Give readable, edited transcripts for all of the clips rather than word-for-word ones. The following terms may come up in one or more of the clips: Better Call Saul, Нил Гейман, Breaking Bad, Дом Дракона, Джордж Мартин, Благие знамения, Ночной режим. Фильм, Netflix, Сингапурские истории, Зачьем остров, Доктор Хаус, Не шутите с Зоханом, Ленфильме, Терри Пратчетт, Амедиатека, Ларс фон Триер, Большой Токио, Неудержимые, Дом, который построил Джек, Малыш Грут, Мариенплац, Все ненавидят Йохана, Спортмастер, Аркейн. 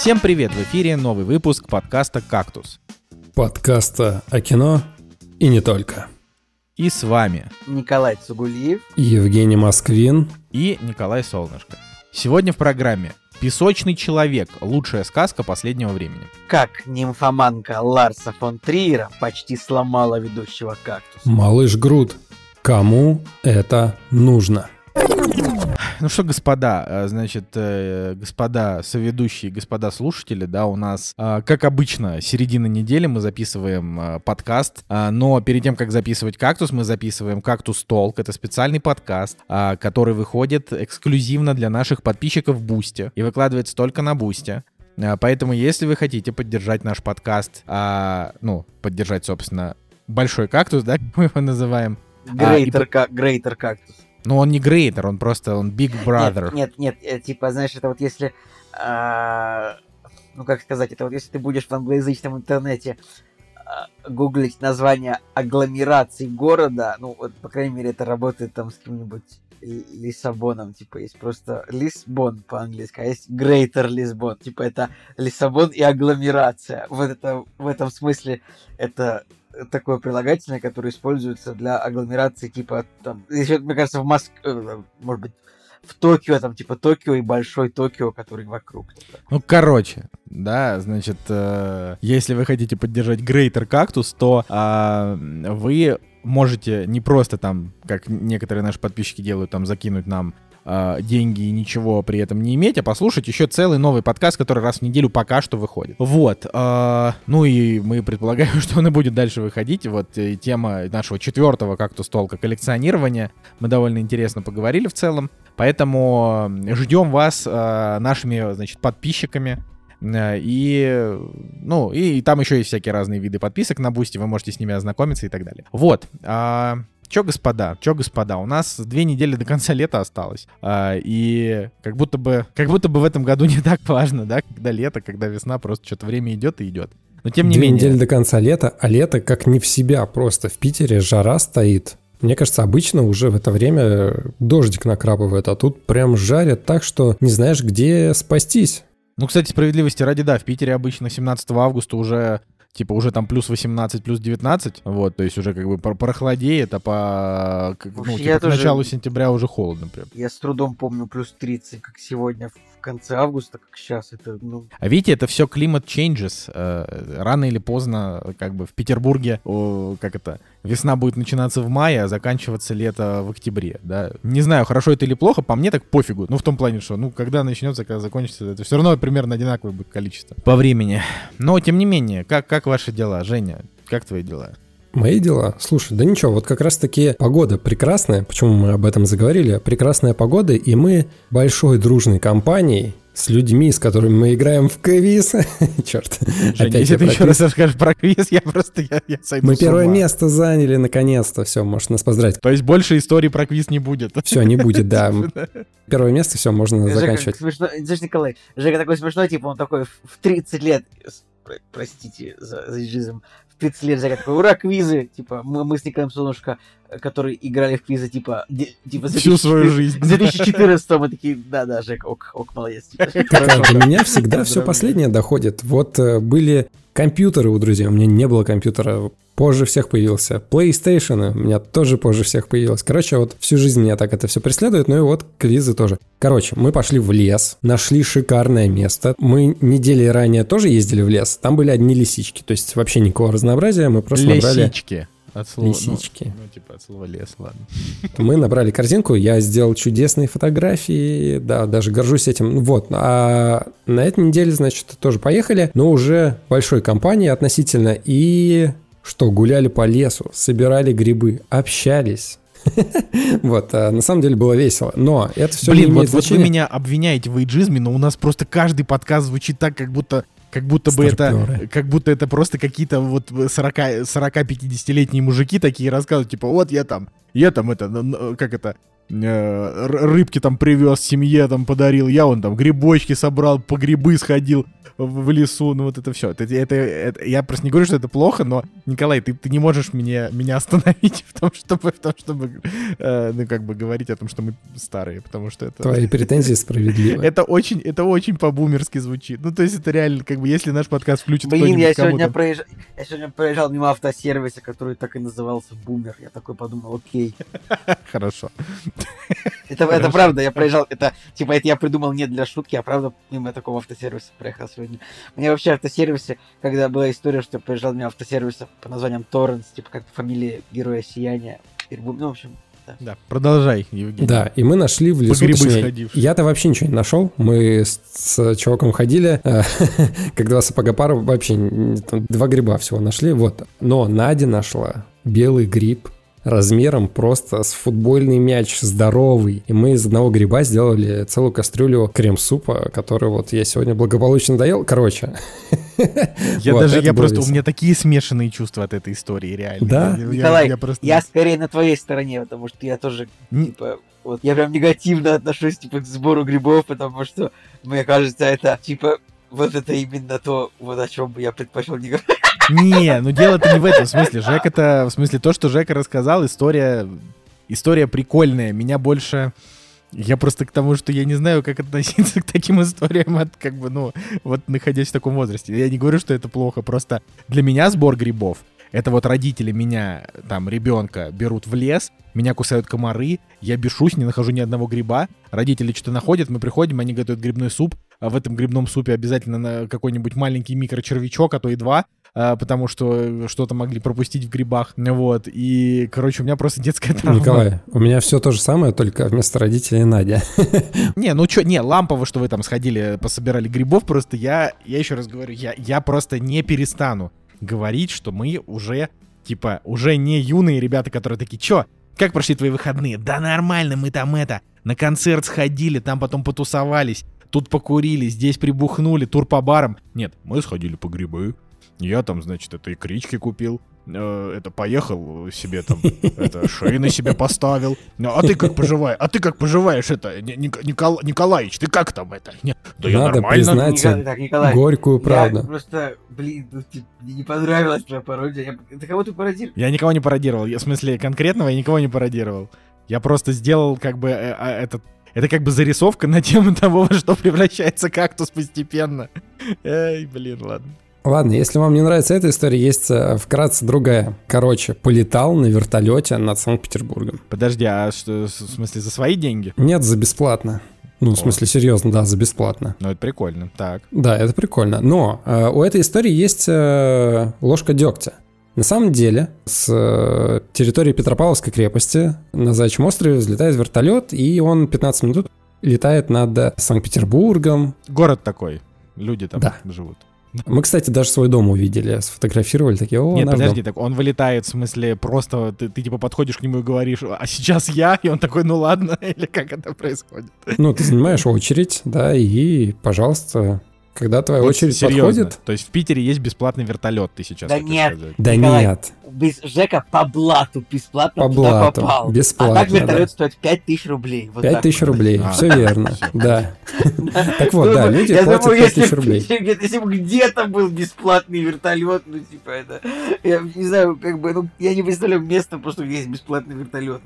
Всем привет! В эфире новый выпуск подкаста «Кактус». Подкаста о кино и не только. И с вами Николай Цугульев, Евгений Москвин и Николай Солнышко. Сегодня в программе «Песочный человек. Лучшая сказка последнего времени». Как нимфоманка Ларса фон Триера почти сломала ведущего кактуса. Малыш Грут. Кому это нужно? Ну что, господа, значит, господа соведущие, господа слушатели, да, у нас, как обычно, середина недели, мы записываем подкаст, но перед тем, как записывать «Кактус», мы записываем «Кактус Толк», это специальный подкаст, который выходит эксклюзивно для наших подписчиков в Boosty и выкладывается только на Boosty. Поэтому, если вы хотите поддержать наш подкаст, ну, поддержать, собственно, «Большой кактус», да, как мы его называем? Greater кактус. Ну, он не Greater, он просто, он Big Brother. Нет, типа, знаешь, это вот если, ну, как сказать, это вот если ты будешь в англоязычном интернете гуглить название агломераций города, ну, вот, по крайней мере, это работает там с кем-нибудь Лиссабоном, типа, есть просто Лисбон по-английски, а есть Greater Lisbon, типа, это Лиссабон и агломерация. Вот это, в этом смысле, это... такое прилагательное, которое используется для агломерации, типа, там, еще, мне кажется, в Москве, может быть, в Токио, там, типа, Токио и Большой Токио, который вокруг. Ну, короче, да, значит, если вы хотите поддержать Greater Cactus, то вы можете не просто там, как некоторые наши подписчики делают, там, закинуть нам деньги и ничего при этом не иметь, а послушать еще целый новый подкаст, который раз в неделю пока что выходит. Вот. Ну и мы предполагаем, что он и будет дальше выходить. Вот и тема нашего четвертого «Кактус Толка» — коллекционирование. Мы довольно интересно поговорили в целом. Поэтому ждем вас нашими, значит, подписчиками. И, ну, и там еще есть всякие разные виды подписок на Boosty. Вы можете с ними ознакомиться и так далее. Вот. Чё, господа, у нас 2 недели до конца лета осталось, и как будто бы в этом году не так важно, да, когда лето, когда весна, просто что-то время идет и идет. Но тем не менее... 2 недели до конца лета, а лето как не в себя, просто в Питере жара стоит. Мне кажется, обычно уже в это время дождик накрапывает, а тут прям жарит так, что не знаешь, где спастись. Ну, кстати, справедливости ради, да, в Питере обычно 17 августа уже... Типа уже там плюс 18, плюс 19, вот, то есть уже как бы прохладеет, а по, ну, типа, к началу сентября уже холодно прям. Я с трудом помню плюс 30, как сегодня, в конце августа, как сейчас. Это, ну... А видите, это все климат changes. Рано или поздно, как бы в Петербурге, весна будет начинаться в мае, а заканчиваться лето в октябре, да. Не знаю, хорошо это или плохо, по мне так пофигу. Ну, в том плане, что, ну, когда начнется, когда закончится, это все равно примерно одинаковое будет количество по времени. Но, тем не менее, как ваши дела, Женя? Как твои дела? Мои дела? Слушай, да ничего, вот как раз-таки погода прекрасная, почему мы об этом заговорили, прекрасная погода, и мы большой дружной компанией с людьми, с которыми мы играем в квиз. Черт. Жень, опять если ты еще раз расскажешь про квиз, я сойду с ума. Мы первое место заняли, наконец-то. Все, можешь нас поздравить. То есть больше историй про квиз не будет? Все, не будет, да. Первое место, все, можно заканчивать. Слышь, Николай, Жека такой смешной, типа он такой в 30 лет... Простите за джизм. В 30 лет Жека такой: ура, квизы! Типа, мы с Николаем Солнышко, которые играли в квизы, типа всю свою жизнь. В 2014 мы такие: да, Жека, ок, молодец. Для меня всегда все последнее доходит. Вот были компьютеры у друзей, у меня не было компьютера, позже всех появился. PlayStation у меня тоже позже всех появилось. Короче, вот всю жизнь меня так это все преследует, ну и вот квизы тоже. Короче, мы пошли в лес, нашли шикарное место. Мы недели ранее тоже ездили в лес, там были одни лисички, то есть вообще никакого разнообразия, мы просто набрали... Лисички. От слова, лисички. Ну, типа от слова лес, ладно. Мы набрали корзинку, я сделал чудесные фотографии, да, даже горжусь этим. Вот, а на этой неделе, значит, тоже поехали, но уже большой компании относительно, и что, гуляли по лесу, собирали грибы, общались. Вот, на самом деле было весело, но это все не имеет значения. Блин, вот вы меня обвиняете в эйджизме, но у нас просто каждый подкаст звучит так, как будто это просто какие-то вот 40-50-летние мужики такие рассказывают, типа, вот я там, как это, рыбки там привез семье, там подарил, я вон там грибочки собрал, по грибы сходил в лесу, ну вот это все. Это, я просто не говорю, что это плохо, но, Николай, ты не можешь меня остановить в том, чтобы как бы говорить о том, что мы старые, потому что это... Твои претензии справедливы. Это очень по-бумерски звучит. Ну, то есть это реально, как бы, если наш подкаст включит кто-нибудь я сегодня проезжал мимо автосервиса, который так и назывался «Бумер». Я такой подумал, окей. Хорошо. Это правда, я проезжал, это я придумал не для шутки, а правда мимо такого автосервиса проехал сегодня. Мне вообще автосервисы, когда была история, что я проезжал мимо автосервиса по названием Торренс, типа как фамилия героя «Сияния». Ну, в общем, да. Да, продолжай, Евгений. Да, и мы нашли в лесу... Я-то вообще ничего не нашел. Мы с чуваком ходили, как два сапога пара, вообще 2 гриба всего нашли, вот. Но Надя нашла белый гриб, размером просто с футбольный мяч, здоровый. И мы из одного гриба сделали целую кастрюлю крем-супа, который вот я сегодня благополучно доел. Короче. У меня такие смешанные чувства от этой истории, реально. Да? Николай, я скорее на твоей стороне, потому что я тоже, я прям негативно отношусь, к сбору грибов, потому что, мне кажется, это, вот это именно то, вот о чем бы я предпочел не говорить. Не, ну дело-то не в этом смысле. То, что Жека рассказал, история прикольная. Меня больше... Я просто к тому, что я не знаю, как относиться к таким историям, находясь в таком возрасте. Я не говорю, что это плохо, просто для меня сбор грибов. Это вот родители меня, ребенка, берут в лес, меня кусают комары, я бешусь, не нахожу ни одного гриба. Родители что-то находят, мы приходим, они готовят грибной суп. А в этом грибном супе обязательно какой-нибудь маленький микрочервячок, а то и 2, потому что что-то могли пропустить в грибах. Вот, и, короче, у меня просто детская травма. Николай, у меня все то же самое, только вместо родителей Надя. Лампово, что вы там сходили, пособирали грибов, просто я еще раз говорю, я просто не перестану говорить, что мы уже не юные ребята, которые такие, чё, как прошли твои выходные? Да нормально, мы там на концерт сходили, там потом потусовались, тут покурили, здесь прибухнули, тур по барам. Нет, мы сходили по грибы, я там, это икрички купил, это поехал себе там, шею на себя поставил. А ты как поживаешь? Николаич, ты как там это? Да я нормально. Надо признать горькую правду. Просто, мне не понравилась твоя пародия. Ты кого ты пародировал? Я никого не пародировал. В смысле, конкретного я никого не пародировал. Я просто сделал это зарисовка на тему того, во что превращается кактус постепенно. Эй, ладно. Ладно, если вам не нравится эта история, есть вкратце другая. Короче, полетал на вертолете над Санкт-Петербургом. Подожди, а что, в смысле, за свои деньги? Нет, за бесплатно. Ну, в смысле, серьезно, да, за бесплатно. Ну, это прикольно, так. Да, это прикольно. Но у этой истории есть ложка дегтя. На самом деле, с территории Петропавловской крепости на Зачьем острове взлетает вертолет, и он 15 минут летает над Санкт-Петербургом. Город такой, люди там живут. Мы, кстати, даже свой дом увидели, сфотографировали, такие, о, нет, подожди, дом. Так он вылетает, в смысле, просто ты подходишь к нему и говоришь, а сейчас я, и он такой, ну ладно, или как это происходит? Ну, ты занимаешь очередь, да, и, пожалуйста, когда твоя очередь серьезно подходит... То есть в Питере есть бесплатный вертолет, ты сейчас... Да нет, сказать. Да Николай, нет. Жека по блату бесплатно туда попал. Бесплатно, а так вертолет стоит 5000 рублей. 5000 рублей, все верно, да. Так вот, да, люди платят 5000 рублей. Если бы где-то был бесплатный вертолет, это... Я не знаю, я не представляю место, просто где есть бесплатный вертолет.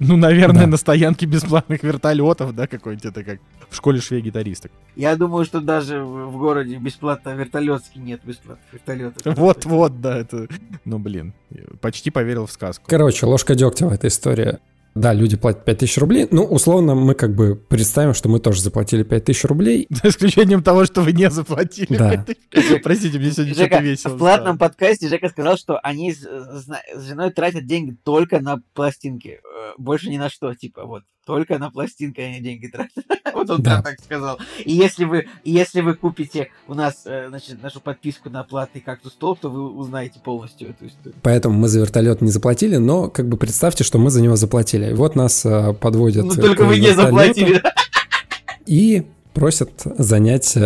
Ну, наверное, на стоянке бесплатных вертолетов, да, какой-нибудь это как в школе швей-гитаристок. Я думаю, что даже в городе бесплатно вертолетский нет бесплатных вертолетов. Вот, да, это... Ну, почти поверил в сказку. Короче, ложка дегтя в этой истории. Да, люди платят 5000 рублей. Ну, условно, мы представим, что мы тоже заплатили 5000 рублей. За исключением того, что вы не заплатили. Да. Простите, мне сегодня что-то весело. В платном подкасте Жека сказал, что они с женой тратят деньги только на пластинки. Больше ни на что, Только на пластинки они деньги тратят. Вот он так сказал. И если вы купите у нас, нашу подписку на платный кактус толп, то вы узнаете полностью эту историю. Поэтому мы за вертолет не заплатили, но представьте, что мы за него заплатили. И вот нас подводят. Ну только вы не заплатили. И просят занять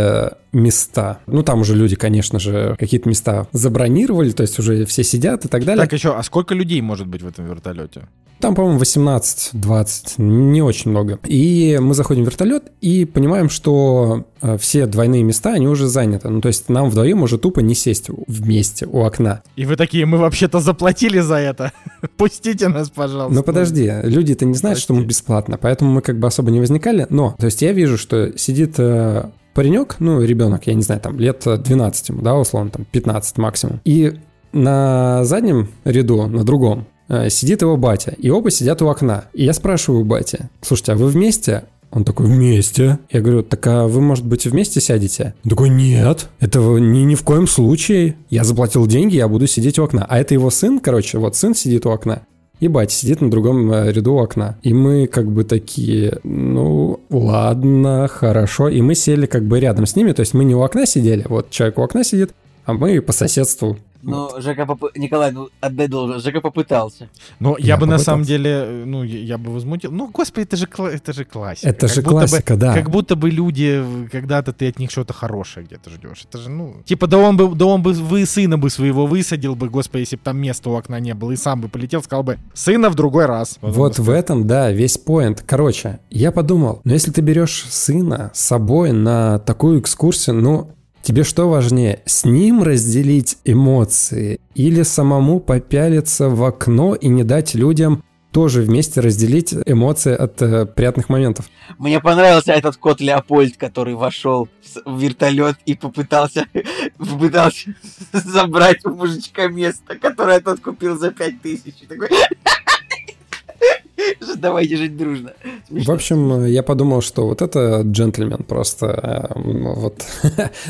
места. Ну, там уже люди, конечно же, какие-то места забронировали, то есть уже все сидят и так далее. Так, еще, а сколько людей может быть в этом вертолете? Там, по-моему, 18-20, не очень много. И мы заходим в вертолет и понимаем, что все двойные места, они уже заняты. Ну, то есть нам вдвоем уже тупо не сесть вместе у окна. И вы такие, мы вообще-то заплатили за это. Пустите нас, пожалуйста. Ну, подожди, люди-то не знают, что мы бесплатно, поэтому мы как бы особо не возникали. Но, то есть я вижу, что сидит... паренек, ну, ребенок, я не знаю, там, лет 12 ему, да, условно, там, 15 максимум. И на заднем ряду, на другом, сидит его батя. И оба сидят у окна. И я спрашиваю у бати, слушайте, а вы вместе? Он такой, вместе. Я говорю, так а вы, может быть, вместе сядете? Он такой, нет, этого ни в коем случае. Я заплатил деньги, я буду сидеть у окна. А это его сын, короче, вот сын сидит у окна. И батя сидит на другом ряду у окна. И мы как бы такие, ну, ладно, хорошо. И мы сели как бы рядом с ними. То есть мы не у окна сидели, вот человек у окна сидит, а мы по соседству. Ну, Жека, Николай, ну, отдай должное, Жека попытался. Ну, я бы попытался. На самом деле, ну, я бы возмутил. Ну, господи, это же классика. Это как же классика, бы, да. Как будто бы люди, когда-то ты от них что-то хорошее где-то ждешь. Это же, ну, типа, да он бы вы сына бы своего высадил бы, господи, если бы там места у окна не было, и сам бы полетел, сказал бы, сына в другой раз. Вот в этом, да, весь поинт. Короче, я подумал, ну, если ты берешь сына с собой на такую экскурсию, ну... Тебе что важнее, с ним разделить эмоции или самому попялиться в окно и не дать людям тоже вместе разделить эмоции от приятных моментов? Мне понравился этот кот Леопольд, который вошел в вертолет и попытался забрать у мужичка место, которое тот купил за 5000. Такой... Давайте жить дружно. В общем, я подумал, что вот это джентльмен просто вот.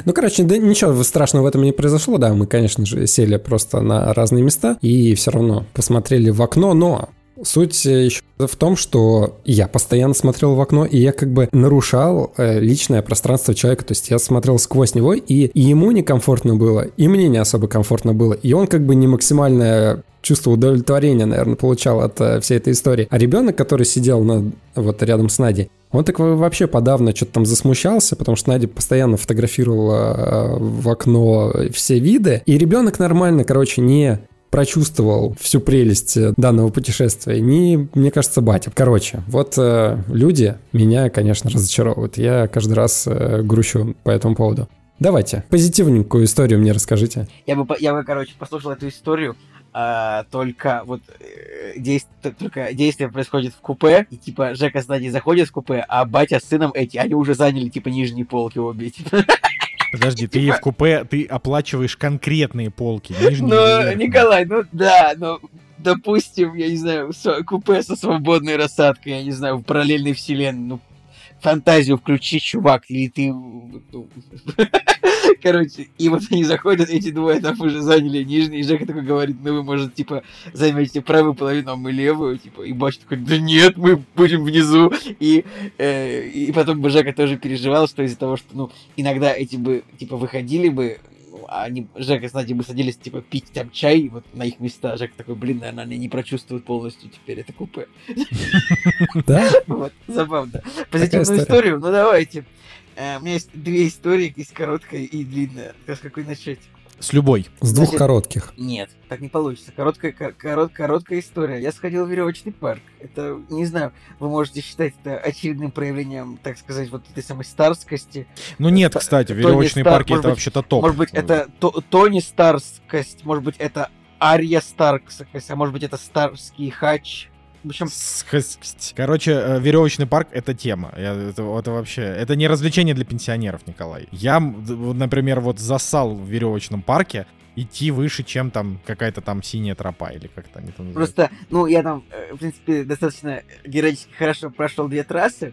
Ну, короче, да, ничего страшного в этом не произошло. Да, мы, конечно же, сели просто на разные места и все равно посмотрели в окно, но суть еще в том, что я постоянно смотрел в окно, и я как бы нарушал личное пространство человека, то есть я смотрел сквозь него, и ему некомфортно было, и мне не особо комфортно было, и он как бы не максимально... чувство удовлетворения, наверное, получал от всей этой истории. А ребенок, который сидел вот рядом с Надей, он так вообще подавно что-то там засмущался, потому что Надя постоянно фотографировала в окно все виды, и ребенок нормально, короче, не прочувствовал всю прелесть данного путешествия, ни, мне кажется, батя. Короче, вот люди меня, конечно, разочаровывают. Я каждый раз грущу по этому поводу. Давайте, позитивненькую историю мне расскажите. Я бы короче, послушал эту историю, только действие происходит в купе, и типа Жека с Надей заходят в купе, а батя с сыном они уже заняли типа нижние полки обе. Подожди, ты в купе, ты оплачиваешь конкретные полки, нижние. Ну, Николай, ну да, но допустим, я не знаю, купе со свободной рассадкой, я не знаю, в параллельной вселенной, ну фантазию включи, чувак, или ты... Короче, и вот они заходят, эти двое там уже заняли нижний, и Жека такой говорит, ну вы, может, типа, займете правую половину, а мы левую, типа, и батя такой, да нет, мы будем внизу, и потом бы Жека тоже переживал, что из-за того, что, ну, иногда эти бы, типа, выходили бы, а они, Жека с Надей бы садились, типа, пить там чай вот на их места. Жека такой, блин, наверное, они не прочувствуют полностью теперь это купе. Да? Вот, забавно. Позитивную историю, ну давайте. У меня есть две истории, есть короткая и длинная. С какой начать? С любой. С двух коротких. Нет, так не получится. Короткая история. Я сходил в веревочный парк. Это, не знаю, вы можете считать это очевидным проявлением, так сказать, вот этой самой старскости. Ну нет, кстати, веревочные парки это вообще-то топ. Может быть, это Тони Старскость, может быть, это Арья Старскость, а может быть, это Старский хач. Причем... Короче, веревочный парк — это тема. Это вообще... Это не развлечение для пенсионеров, Николай. Я, например, вот засал в веревочном парке идти выше, чем там какая-то там синяя тропа или как-то они там называют. Просто, ну, я там, в принципе, достаточно героически хорошо прошел две трассы,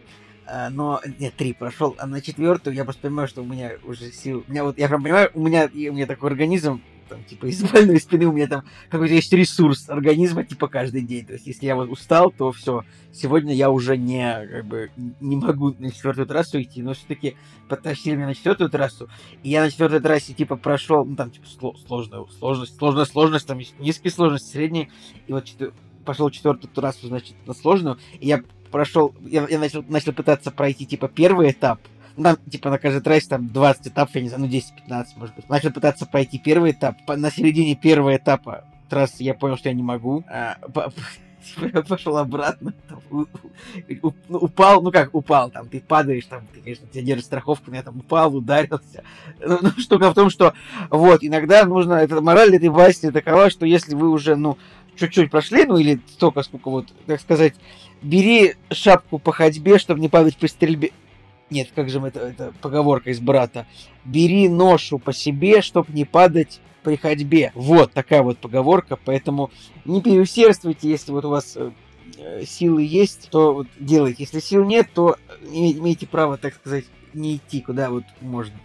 но... Нет, три прошел, а на четвертую я просто понимаю, что у меня уже сил... У меня вот, я прям понимаю, у меня такой организм, там, типа, из больной спины у меня там какой-то есть ресурс организма, типа, каждый день. То есть, если я вот устал, то все. Сегодня я уже не могу на четвертую трассу идти, но все-таки потащили меня на четвертую трассу. И я на четвертой трассе, типа, прошел, ну, там, типа, сложная сложность, там есть низкие сложности, средние. И вот пошел четвертую трассу, значит, на сложную. И я прошел, я начал пытаться пройти, типа, первый этап. Там, типа, на каждой трассе там 20 этапов, я не знаю, ну 10-15, может быть. Начал пытаться пройти первый этап. На середине первого этапа трассы я понял, что я не могу. Я пошел обратно, там, упал, ну как упал, там, ты падаешь, там, ты, конечно, тебя держит страховку, но я там упал, ударился. Ну, штука в том, что вот, иногда нужно, это мораль этой басни такова, что если вы уже, ну, чуть-чуть прошли, ну, или столько, сколько вот, так сказать, бери шапку по ходьбе, чтобы не падать при стрельбе. Нет, как же это поговорка из брата. Бери ношу по себе, чтобы не падать при ходьбе. Вот такая вот поговорка, поэтому не переусердствуйте, если вот у вас силы есть, то вот делайте. Если сил нет, то имеете право, так сказать, не идти, куда вот можно.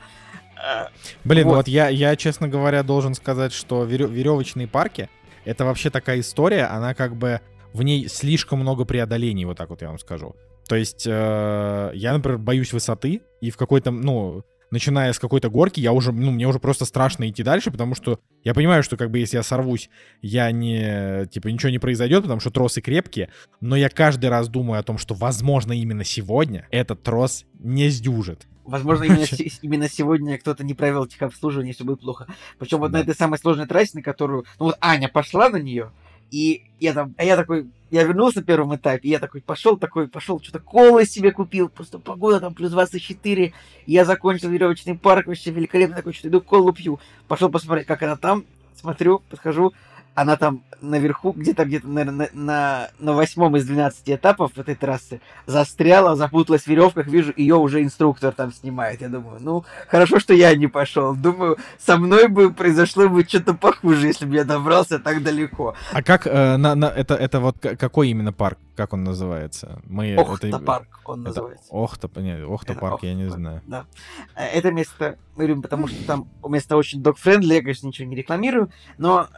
Блин, вот я, честно говоря, должен сказать, что веревочные парки, это вообще такая история, она как бы, в ней слишком много преодолений, вот так вот я вам скажу. То есть я, например, боюсь высоты, и в какой-то, ну, начиная с какой-то горки, я уже, ну, мне уже просто страшно идти дальше, потому что я понимаю, что, как бы, если я сорвусь, я не, типа, ничего не произойдет, потому что тросы крепкие, но я каждый раз думаю о том, что, возможно, именно сегодня этот трос не сдюжит. Возможно, именно сегодня кто-то не провел техобслуживание, все будет плохо. Причем вот на этой самой сложной трассе, на которую, ну, вот Аня пошла на нее, и я там, а я такой, я вернулся на первом этапе, и я такой, пошел, что-то колы себе купил, просто погода там плюс 24, я закончил веревочный парк, вообще великолепно, такой, что иду колу пью, пошел посмотреть, как она там, смотрю, подхожу, она там наверху, где-то, наверное, на 8 из 12 этапов этой трассы застряла, запуталась в веревках, вижу, ее уже инструктор там снимает. Я думаю, ну, хорошо, что я не пошел. Думаю, со мной бы произошло бы что-то похуже, если бы я добрался так далеко. А как, это вот какой именно парк? Как он называется? Охта-парк он называется. Охта-парк, я не знаю. Да. Это место мы любим, потому что там место очень dog-friendly, я, конечно, ничего не рекламирую, но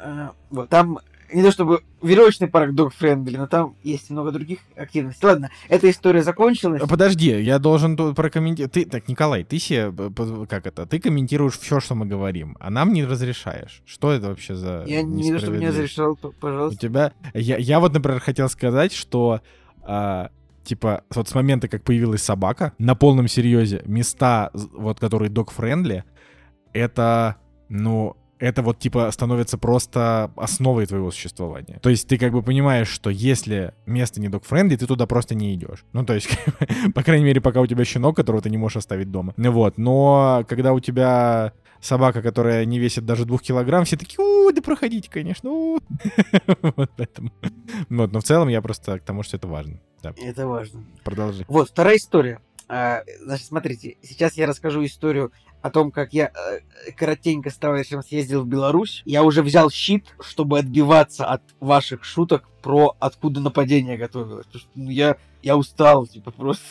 вот там не то чтобы веревочный парк dog-friendly, но там есть много других активностей. Ладно, эта история закончилась. Подожди, я должен тут прокомментировать. Так, Николай, ты себе, как это, ты комментируешь все, что мы говорим, а нам не разрешаешь. Что это вообще за... Я не то, чтобы не разрешал, пожалуйста. У тебя... Я вот, например, хотел сказать, что... Типа, вот с момента, как появилась собака, на полном серьезе, места, вот, которые dog-friendly, это, ну... Это вот типа становится просто основой твоего существования. То есть ты как бы понимаешь, что если место не dog-friendly, ты туда просто не идешь. Ну то есть, по крайней мере, пока у тебя щенок, которого ты не можешь оставить дома. Вот, но когда у тебя собака, которая не весит даже 2 килограмм, все такие, да проходите, конечно. Вот поэтому. Вот, но в целом я просто к тому, что это важно. Это важно. Продолжи. Вот, вторая история. Значит, смотрите, сейчас я расскажу историю о том, как я коротенько с товарищем съездил в Беларусь. Я уже взял щит, чтобы отбиваться от ваших шуток про откуда нападение готовилось. Потому что, ну, я устал, типа, просто...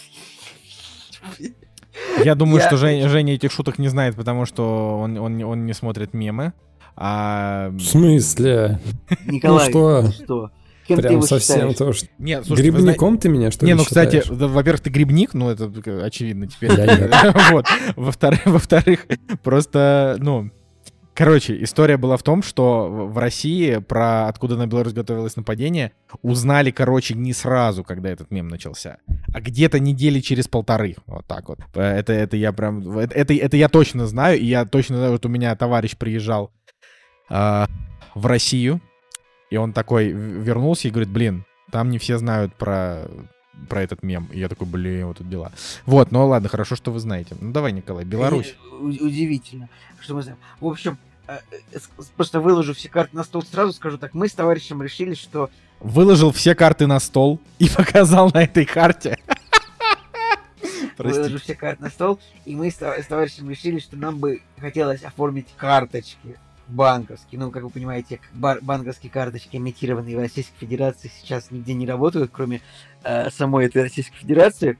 Я думаю, что Женя этих шуток не знает, потому что он не смотрит мемы. В смысле? Николай, ну что? Кем прям ты совсем то, что... Нет, слушай, грибником ты меня, что ли, считаешь? Не, ну, кстати, во-первых, ты грибник, ну, это очевидно теперь. Вот. Во-вторых, просто, ну... Короче, история была в том, что в России про «Откуда на Беларусь готовилось нападение» узнали, короче, не сразу, когда этот мем начался, а где-то недели через 1.5. Вот так вот. Это я прям... Это я точно знаю, и я точно знаю, вот у меня товарищ приезжал в Россию, и он такой вернулся и говорит, блин, там не все знают про этот мем. И я такой, блин, вот тут дела. Вот, ну ладно, хорошо, что вы знаете. Ну давай, Николай, Беларусь. Удивительно, что мы знаем. В общем, просто выложу все карты на стол сразу, скажу так. Мы с товарищем решили, что... Выложил все карты на стол и показал на этой карте. Выложу все карты на стол, и мы с товарищем решили, что нам бы хотелось оформить карточки. Банковские, ну, как вы понимаете, банковские карточки, имитированные в Российской Федерации, сейчас нигде не работают, кроме самой этой Российской Федерации,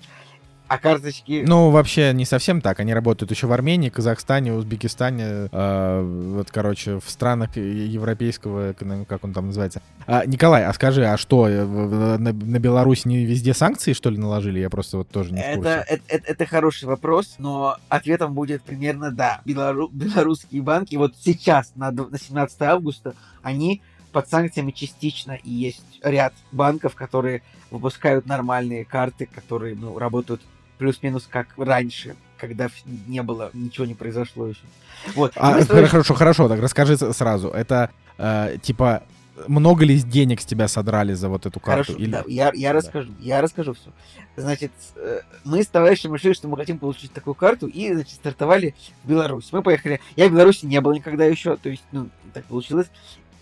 а карточки... Ну, вообще, не совсем так, они работают еще в Армении, Казахстане, Узбекистане, вот, короче, в странах европейского, как он там называется. Николай, а скажи, а что, на Беларусь не везде санкции, что ли, наложили? Я просто вот тоже не в курсе. Это хороший вопрос, но ответом будет примерно да. Белорусские банки вот сейчас, на 17 августа, они под санкциями частично, и есть ряд банков, которые выпускают нормальные карты, которые, ну, работают плюс-минус как раньше, когда не было, ничего не произошло еще. Вот. Хорошо, так расскажи сразу. Это типа много ли денег с тебя содрали за вот эту карту? Хорошо, или... да, я расскажу, я расскажу все. Значит, мы с товарищем решили, что мы хотим получить такую карту, и, значит, стартовали в Беларусь. Мы поехали, я в Беларуси не был никогда еще, то есть, ну, так получилось.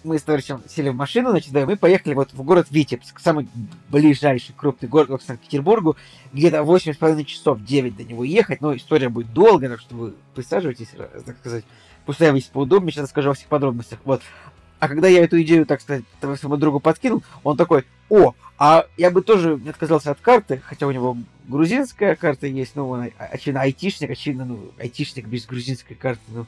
Мы с товарищем сели в машину, значит, да, и мы поехали вот в город Витебск, самый ближайший крупный город к Санкт-Петербургу, где-то 8,5 часов, 9 до него ехать, но история будет долго, так что вы присаживайтесь, так сказать, пустраивайтесь поудобнее, сейчас расскажу о всех подробностях, вот. А когда я эту идею, так сказать, своему другу подкинул, он такой: о, а я бы тоже не отказался от карты, хотя у него грузинская карта есть, но он, очевидно, айтишник без грузинской карты, ну,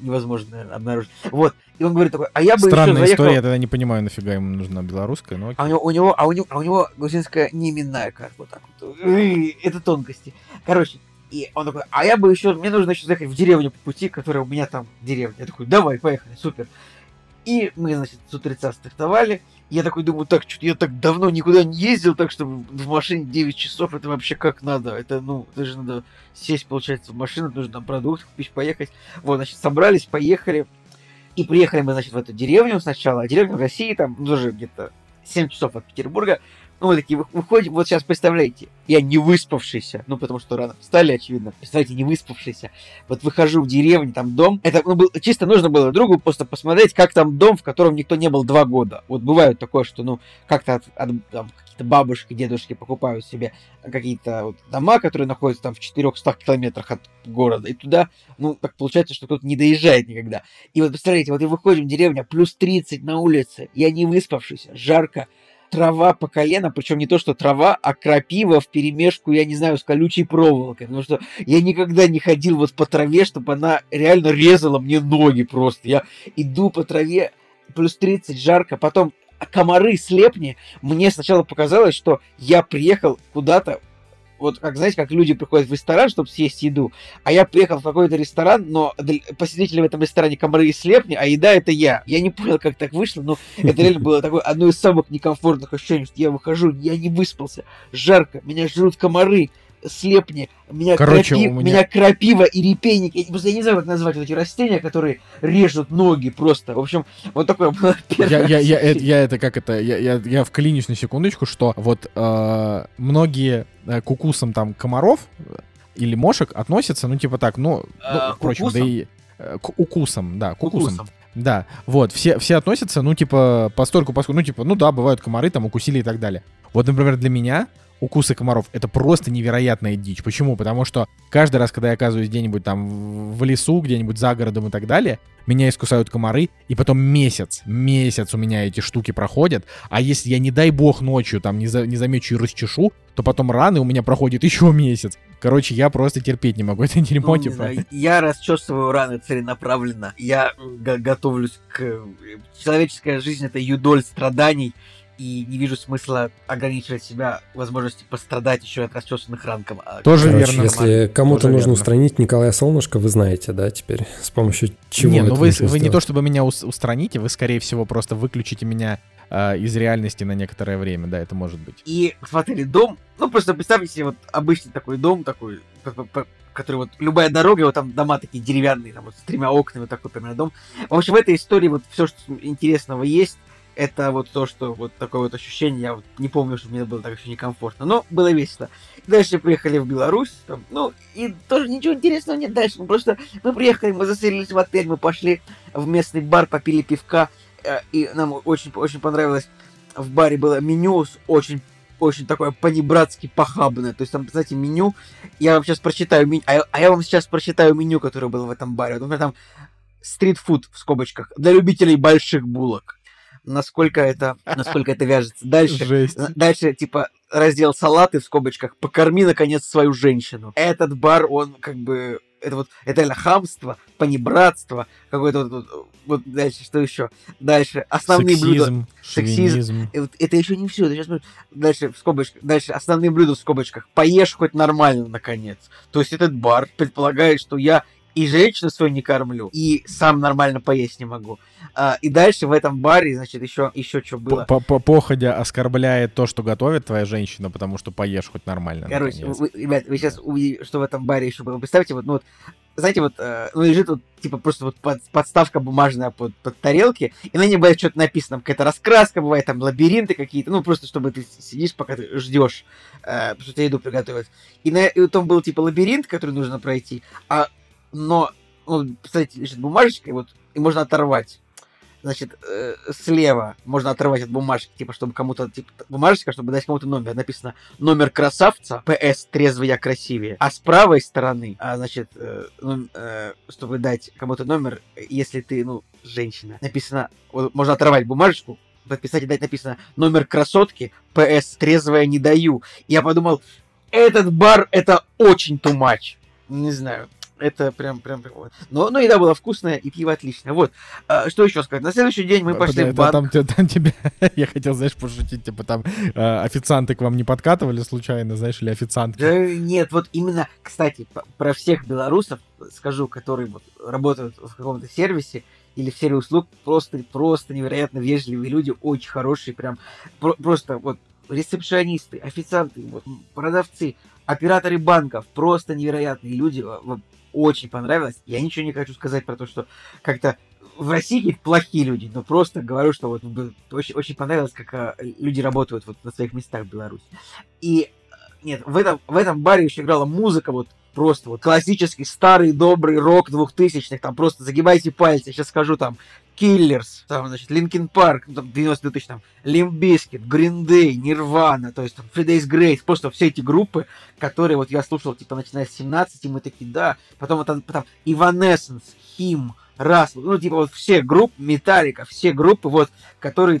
невозможно, наверное, обнаружить. Вот. И он говорит такой: а я бы странная еще заехал... история, я тогда не понимаю, нафига ему нужна белорусская, но окей. А у него грузинская неименная карта, вот так вот. Это тонкости. Короче. И он такой: а я бы еще, мне нужно еще заехать в деревню по пути, которая у меня там деревня. Я такой: давай, поехали, супер. И мы, значит, с утреца стартовали. Я такой думаю: так, что-то я так давно никуда не ездил, так что в машине 9 часов, это вообще как надо. Это, ну, даже надо сесть, получается, в машину, нужно там продукты купить, поехать. Вот, значит, собрались, поехали. И приехали мы, значит, в эту деревню сначала. Деревня в России, там, тоже где-то 7 часов от Петербурга. Ну, мы такие выходим, вот сейчас представляете, я не выспавшийся, ну, потому что рано встали, очевидно, представляете, не выспавшийся, вот выхожу в деревню, там дом, это, ну, был, чисто нужно было другу просто посмотреть, как там дом, в котором никто не был 2 года, вот бывает такое, что, ну, как-то там какие-то бабушки, дедушки покупают себе какие-то вот дома, которые находятся там в 400 километрах от города, и туда, ну, так получается, что кто-то не доезжает никогда, и вот, представляете, вот и выходим в деревню, плюс 30 на улице, я не выспавшийся, жарко, трава по колено, причем не то, что трава, а крапива вперемешку, я не знаю, с колючей проволокой, потому что я никогда не ходил вот по траве, чтобы она реально резала мне ноги просто. Я иду по траве, плюс 30, жарко, потом комары, слепни. Мне сначала показалось, что я приехал куда-то, вот, как, знаете, как люди приходят в ресторан, чтобы съесть еду, а я приехал в какой-то ресторан, но посетители в этом ресторане комары и слепни, а еда — это я. Я не понял, как так вышло, но это реально было такое одно из самых некомфортных ощущений, что я выхожу, я не выспался, жарко, меня жрут комары, слепни, меня крапива и репейник. Я не знаю, как назвать вот эти растения, которые режут ноги просто. В общем, вот такое было первое. Я вклинюсь на секундочку, что вот многие к укусам там комаров или мошек относятся, ну, типа так, ну, впрочем, да и... К укусам. Да, вот, все относятся, ну, типа, поскольку, ну, типа, ну, да, бывают комары, там, укусили и так далее. Вот, например, для меня... укусы комаров — это просто невероятная дичь. Почему? Потому что каждый раз, когда я оказываюсь где-нибудь там в лесу, где-нибудь за городом и так далее, меня искусают комары, и потом месяц у меня эти штуки проходят. А если я, не дай бог, ночью там не замечу и расчешу, то потом раны у меня проходит еще месяц. Короче, я просто терпеть не могу это дерьмо, ну, типа. Знаю, я расчесываю раны целенаправленно. Я готовлюсь к... Человеческая жизнь — это юдоль страданий. И не вижу смысла ограничивать себя возможностью пострадать еще от расчесанных ран. Тоже верно. Если кому-то нужно устранить Николая Солнышко, вы знаете, да, теперь с помощью чего? Не, ну вы не то чтобы меня устраните, вы, скорее всего, просто выключите меня из реальности на некоторое время, да, это может быть. И смотрели дом, ну просто представьте себе вот обычный такой дом, такой, который вот любая дорога, вот там дома такие деревянные, там вот с 3 окнами, вот такой примерно дом. В общем, в этой истории вот все, что интересного есть. Это вот то, что вот такое вот ощущение, я вот не помню, что мне было так еще некомфортно, но было весело. Дальше приехали в Беларусь, там, ну, и тоже ничего интересного нет дальше, мы просто, мы приехали, мы заселились в отель, мы пошли в местный бар, попили пивка, и нам очень-очень понравилось, в баре было меню очень такое по-небратски похабное, то есть там, знаете, меню, я вам сейчас прочитаю меню, которое было в этом баре, вот, например, там стритфуд в скобочках, для любителей больших булок. Насколько это вяжется. Дальше, типа, раздел салаты в скобочках. Покорми, наконец, свою женщину. Этот бар, он как бы... Это реально хамство, понебратство, какое-то вот дальше, что еще? Дальше основные блюда. Сексизм. Это еще не все. Дальше в скобочках. Дальше основные блюда в скобочках. Поешь хоть нормально, наконец. То есть этот бар предполагает, что я и женщину свою не кормлю, и сам нормально поесть не могу. И дальше в этом баре, значит, еще что было. Походя оскорбляет то, что готовит твоя женщина, потому что поешь хоть нормально. Короче, ребят, вы сейчас увидите, что в этом баре еще было. Представьте, вот, ну вот, знаете, вот лежит вот, типа, просто вот подставка бумажная под тарелки, и на ней бывает что-то написано, какая-то раскраска бывает, там, лабиринты какие-то, ну, просто чтобы ты сидишь, пока ты ждешь, потому что тебе еду приготовят. И там был, типа, лабиринт, который нужно пройти, но, кстати, лежит бумажечка, и вот, и можно оторвать. Значит, слева можно оторвать от бумажки, типа, чтобы кому-то, типа, бумажечка, чтобы дать кому-то номер. Написано «Номер красавца, ПС, трезвый я красивее». А с правой стороны, значит, чтобы дать кому-то номер, если ты, ну, женщина, написано, вот, можно оторвать бумажечку, подписать и дать, написано «Номер красотки, ПС, трезвая не даю». Я подумал, этот бар, это очень too much. Не знаю. Это прям. Но еда была вкусная, и пиво отличное. Вот. Что еще сказать? На следующий день мы пошли в банк. Там тебя... Я хотел, знаешь, пошутить, типа там официанты к вам не подкатывали случайно, знаешь, или официантки? Да, нет, вот именно, кстати, про всех белорусов скажу, которые вот работают в каком-то сервисе или в сервисе услуг, просто невероятно вежливые люди, очень хорошие, прям просто вот ресепшионисты, официанты, вот, продавцы, операторы банков, просто невероятные люди. Очень понравилось. Я ничего не хочу сказать про то, что как-то в России плохие люди, но просто говорю, что вот очень, очень понравилось, как люди работают вот на своих местах в Беларуси. И нет, в этом баре еще играла музыка, вот просто вот классический старый добрый рок 2000-х, там просто загибайте пальцы, я сейчас скажу, там Killers, там, значит, Linkin Park, там 92 тысяч, там, Limp Bizkit, Green Day, Nirvana, то есть там Three Days Grace, просто все эти группы, которые вот я слушал, типа, начиная с 17, и мы такие, да, потом Evanescence, Him, Russell, ну, типа, вот все группы, Metallica, все группы, вот, которые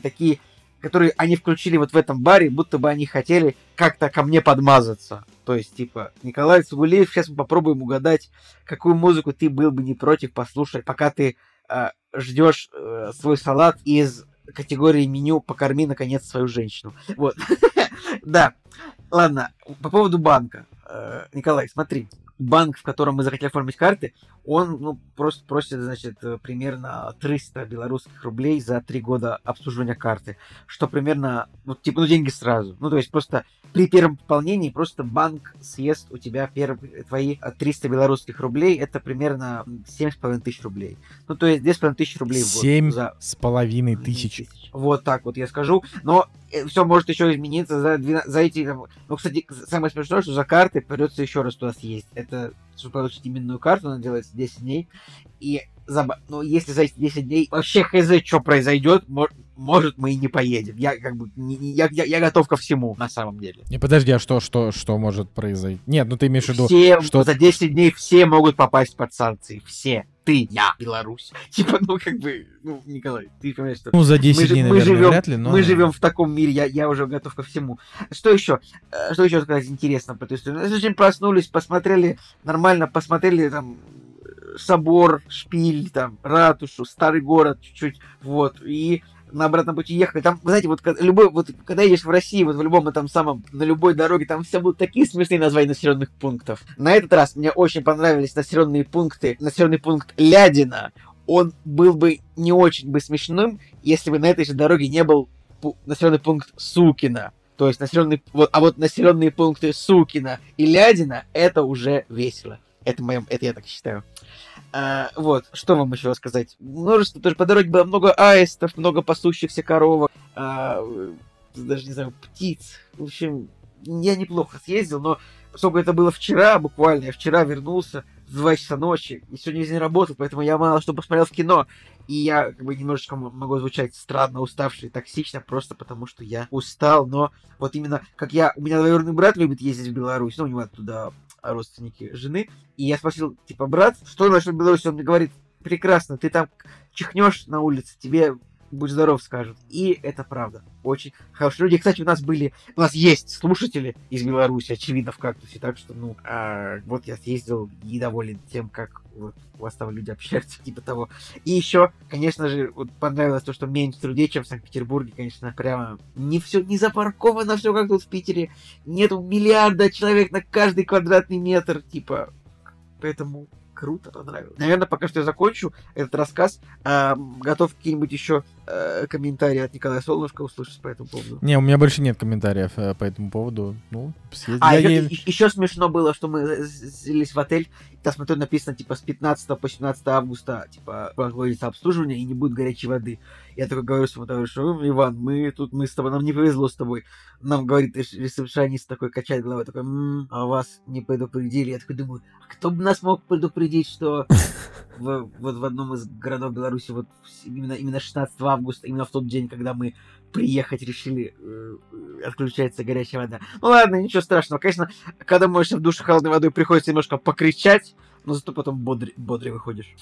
они включили вот в этом баре, будто бы они хотели как-то ко мне подмазаться. То есть, типа, Николай Цугульев, сейчас мы попробуем угадать, какую музыку ты был бы не против послушать, пока ты ждешь свой салат из категории меню «Покорми, наконец, свою женщину». Вот. Да. Ладно. По поводу банка. Николай, смотри. Банк, в котором мы захотели оформить карты, он, ну, просто просит, значит, примерно 300 белорусских рублей за 3 года обслуживания карты. Что примерно, ну, типа, ну, деньги сразу. Ну, то есть, просто при первом пополнении просто банк съест у тебя твои 300 белорусских рублей. Это примерно 7,5 тысяч рублей. Ну, то есть, 2,5 тысяч рублей в год. 7,5 тысяч. Вот так вот я скажу. Но все может еще измениться за эти... Там... Ну, кстати, самое смешное, что за карты придется еще раз туда съездить. Это, чтобы получить именную карту, она делается 10 дней. И если за эти 10 дней вообще хз, что произойдет, может, мы и не поедем. Я как бы... Я готов ко всему, на самом деле. Не, подожди, а что может произойти? Нет, ну ты имеешь в виду... Все, что... за 10 дней все могут попасть под санкции. Все. Ты, я, Беларусь. Типа, ну, как бы... Ну, Николай, ты понимаешь, что... Ну, за 10 дней, наверное, живем, вряд ли, но... Мы живем в таком мире, я уже готов ко всему. Что еще? Что еще сказать интересно про эту историю? Мы очень проснулись, посмотрели там... собор, шпиль, там, ратушу, старый город чуть-чуть, вот, и на обратном пути ехали. Там, знаете, вот когда едешь в России, вот в любом этом самом, на любой дороге, там все будут такие смешные названия населенных пунктов. На этот раз мне очень понравились населенные пункты. Населенный пункт Лядина, он был бы не очень бы смешным, если бы на этой же дороге не был населенный пункт Сукина. То есть вот населенные пункты Сукина и Лядина, это уже весело. Это я так считаю. Вот, что вам еще сказать? Множество, тоже по дороге было много аистов, много пасущихся коровок, даже не знаю, птиц. В общем, я неплохо съездил, но сколько это было вчера, буквально, я вчера вернулся в 2 часа ночи, и сегодня весь день работал, поэтому я мало что посмотрел в кино. И я как бы немножечко могу звучать странно, уставший, токсично, просто потому что я устал, но вот именно, как я... У меня двоюродный брат любит ездить в Беларусь, ну, у него оттуда... родственники жены, и я спросил, типа, брат, что нашел в Беларуси? Он мне говорит, прекрасно, ты там чихнешь на улице, тебе будь здоров, скажут. И это правда. Очень хорошие люди. Кстати, у нас есть слушатели из Беларуси, очевидно, в Кактусе, так что, ну, вот я съездил и доволен тем, как вот у вас там люди общаются, типа того. И еще, конечно же, вот понравилось то, что меньше людей, чем в Санкт-Петербурге, конечно, прямо не запарковано все, как тут в Питере. Нету миллиарда человек на каждый квадратный метр, типа, поэтому... Круто, понравилось. Наверное, пока что я закончу этот рассказ. Готов какие-нибудь еще комментарий от Николая Солнышко услышать по этому поводу. Не, у меня больше нет комментариев по этому поводу. Ну, еще смешно было, что мы заселились в отель, и там, смотрю, написано, типа, с 15 по 17 августа, типа, проводится обслуживание и не будет горячей воды. Я такой говорю своему товарищу: Иван, мы с тобой, нам не повезло с тобой. Нам говорит ресепшионист, такой качает головой, такой: а вас не предупредили. Я такой думаю, кто бы нас мог предупредить, что вот в одном из городов Беларуси вот именно 16 августа, именно в тот день, когда мы приехать решили, отключается горячая вода. Ну ладно, ничего страшного. Конечно, когда моешься в душе холодной водой, приходится немножко покричать, но зато потом бодрый выходишь.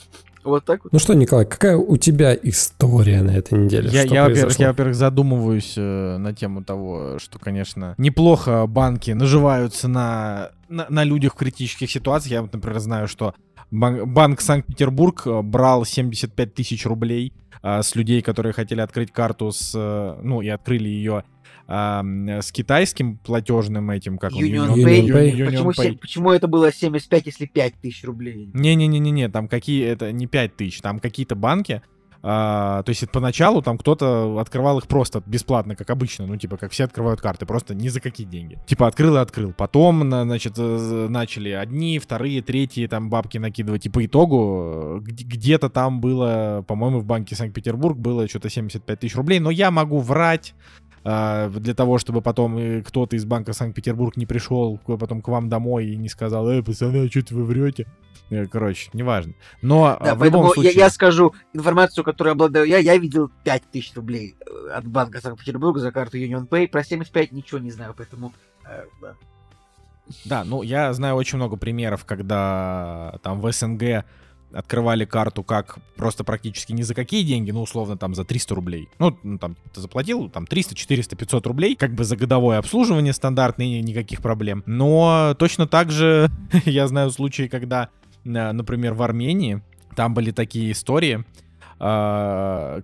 Вот так вот. Ну что, Николай, какая у тебя история на этой неделе? Я, во-первых, задумываюсь на тему того, что, конечно, неплохо банки наживаются на людях в критических ситуациях. Я, например, знаю, что банк Санкт-Петербург брал 75 тысяч рублей с людей, которые хотели открыть карту и открыли ее с китайским платежным этим, как Union Pay. Почему это было 75, если 5 тысяч рублей? Не-не-не, там это не 5 тысяч, там какие-то банки. То есть поначалу там кто-то открывал их просто бесплатно, как обычно, как все открывают карты, просто ни за какие деньги. Открыл и открыл. Потом, начали одни, вторые, третьи там бабки накидывать. И по итогу где-то там было, по-моему, в банке Санкт-Петербург было что-то 75 тысяч рублей. Но я могу врать, для того, чтобы потом кто-то из банка Санкт-Петербург не пришел потом к вам домой и не сказал: пацаны, а что-то вы врете. Короче, неважно. Но да, в любом случае... Я скажу информацию, которую обладаю я видел 5 тысяч рублей от банка Санкт-Петербурга за карту Union Pay. Про 75 ничего не знаю, поэтому... Да, я знаю очень много примеров, когда там в СНГ открывали карту как просто практически ни за какие деньги, условно, там, за 300 рублей. Ты заплатил, 300, 400, 500 рублей, за годовое обслуживание стандартное, никаких проблем. Но точно так же я знаю случаи, когда, например, в Армении, там были такие истории, там,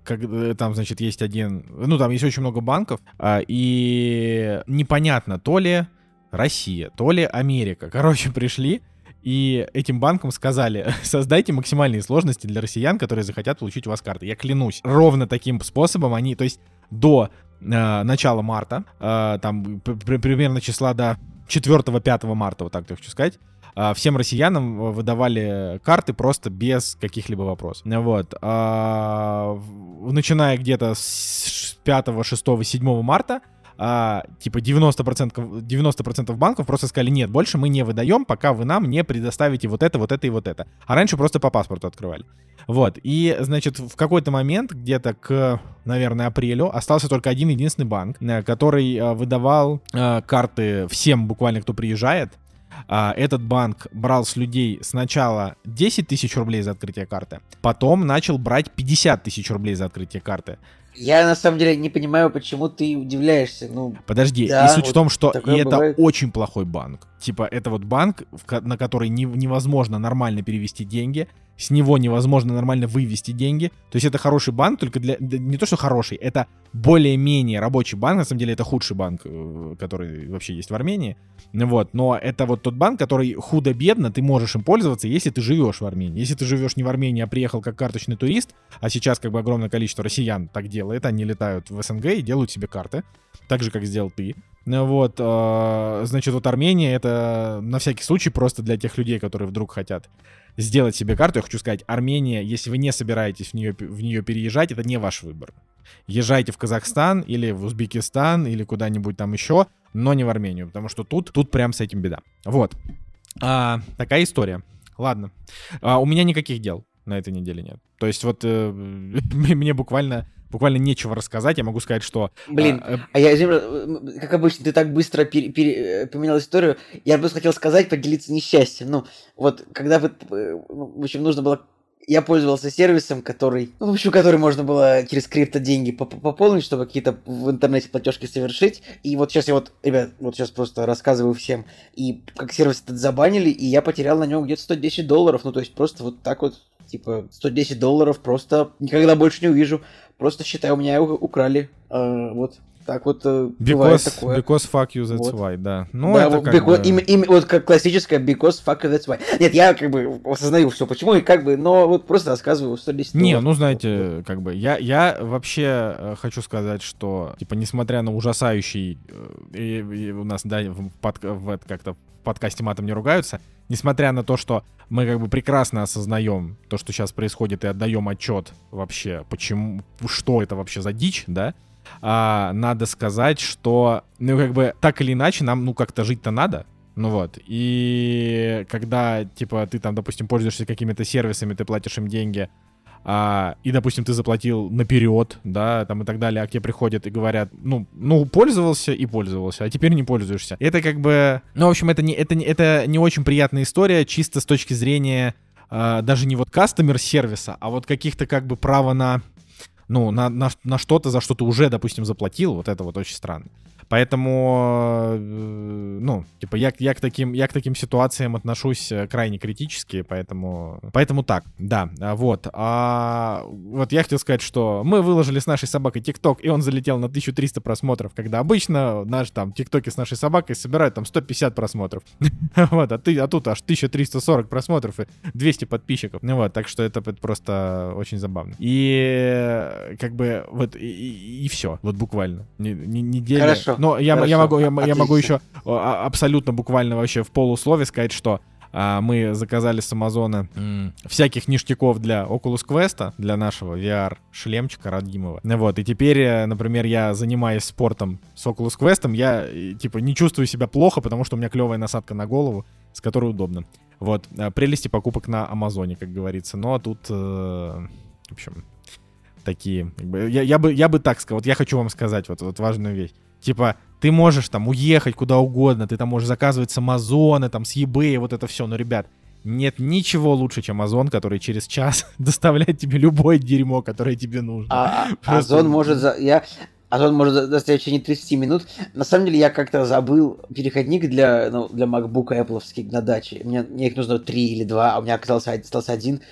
значит, есть один... там есть очень много банков, и непонятно, то ли Россия, то ли Америка. Короче, пришли, и этим банкам сказали: создайте максимальные сложности для россиян, которые захотят получить у вас карты. Я клянусь, ровно таким способом они, то есть до начала марта, примерно числа до 4-5 марта, вот так я хочу сказать, всем россиянам выдавали карты просто без каких-либо вопросов. Начиная где-то с 5, 6, 7 марта, 90% банков просто сказали: нет, больше мы не выдаем, пока вы нам не предоставите вот это, вот это и вот это. А раньше просто по паспорту открывали. И, значит, в какой-то момент, где-то к, наверное, апрелю, остался только один единственный банк, который выдавал карты всем буквально, кто приезжает. Этот банк брал с людей сначала 10 тысяч рублей за открытие карты, потом начал брать 50 тысяч рублей за открытие карты. Я на самом деле не понимаю, почему ты удивляешься. Подожди, да, и суть в том, что это очень плохой банк. Это банк, на который невозможно нормально перевести деньги, с него невозможно нормально вывести деньги. То есть это хороший банк, только не то, что хороший, это более-менее рабочий банк. На самом деле это худший банк, который вообще есть в Армении. Но это тот банк, который худо-бедно ты можешь им пользоваться, если ты живешь в Армении. Если ты живешь не в Армении, а приехал как карточный турист, а сейчас огромное количество россиян так делает, они летают в СНГ и делают себе карты, так же, как сделал ты. Армения — это на всякий случай просто для тех людей, которые вдруг хотят сделать себе карту. Я хочу сказать, Армения, если вы не собираетесь в нее переезжать, это не ваш выбор. Езжайте в Казахстан или в Узбекистан или куда-нибудь там еще, но не в Армению, потому что тут прям с этим беда. Такая история. Ладно. У меня никаких дел на этой неделе нет. То есть мне буквально нечего рассказать. Я могу сказать, что... Блин, я, как обычно, ты так быстро поменял историю. Я просто хотел сказать, поделиться несчастьем. Когда нужно было... Я пользовался сервисом, который можно было через крипто деньги пополнить, чтобы какие-то в интернете платежки совершить. И сейчас я ребят, сейчас просто рассказываю всем. И как сервис этот забанили, и я потерял на нем где-то $110. То есть просто $110 просто никогда больше не увижу. Просто считай, у меня украли. Так вот бывает такое. Because fuck you, that's вот. Why, да. Ну, да, это because, бы... вот как классическое because fuck you, that's why. Нет, я как бы осознаю все, почему, и как бы, но вот просто рассказываю что лично. Не, ну, знаете, как бы, я вообще хочу сказать, что, типа, несмотря на ужасающий, и у нас, да, в как-то в подкасте матом не ругаются, несмотря на то, что мы как бы прекрасно осознаем то, что сейчас происходит, и отдаем отчет вообще, почему, что это вообще за дичь, да, надо сказать, что, ну, как бы, так или иначе, нам, ну, как-то жить-то надо, ну, вот, и когда, типа, ты там, допустим, пользуешься какими-то сервисами, ты платишь им деньги, и, допустим, ты заплатил наперед, да, там и так далее, а к тебе приходят и говорят, ну, пользовался и пользовался, а теперь не пользуешься. Это как бы, ну, в общем, это не очень приятная история, чисто с точки зрения даже не вот кастомер-сервиса, а вот каких-то как бы права на... Ну, на что-то, за что ты уже, допустим, заплатил, вот это вот очень странно. Поэтому, ну, типа, я к таким ситуациям отношусь крайне критически, поэтому так, да, вот. А вот я хотел сказать, что мы выложили с нашей собакой ТикТок, и он залетел на 1300 просмотров, когда обычно наши там ТикТоки с нашей собакой собирают там 150 просмотров. Вот, а тут аж 1340 просмотров и 200 подписчиков. Ну вот, так что это просто очень забавно. И как бы вот и все, вот буквально. Неделя... Хорошо. Но я могу еще абсолютно буквально вообще в полуслове сказать, что мы заказали с Амазона всяких ништяков для Oculus Quest, для нашего VR-шлемчика родимого. Вот, и теперь, например, я занимаюсь спортом с Oculus Quest, я, типа, не чувствую себя плохо, потому что у меня клевая насадка на голову, с которой удобно. Вот, прелести покупок на Амазоне, как говорится. Ну, а тут, в общем, такие... Я бы так сказал, вот я хочу вам сказать вот важную вещь. Типа, ты можешь там уехать куда угодно, ты там можешь заказывать с Амазона, там, с eBay, вот это все. Но, ребят, нет ничего лучше, чем Озон, который через час доставляет тебе любое дерьмо, которое тебе нужно. Озон может... Озон может доставить в течение 30 минут. На самом деле, я как-то забыл переходник для MacBook Apple'овских на даче. Мне их нужно 3 или 2, а у меня остался один.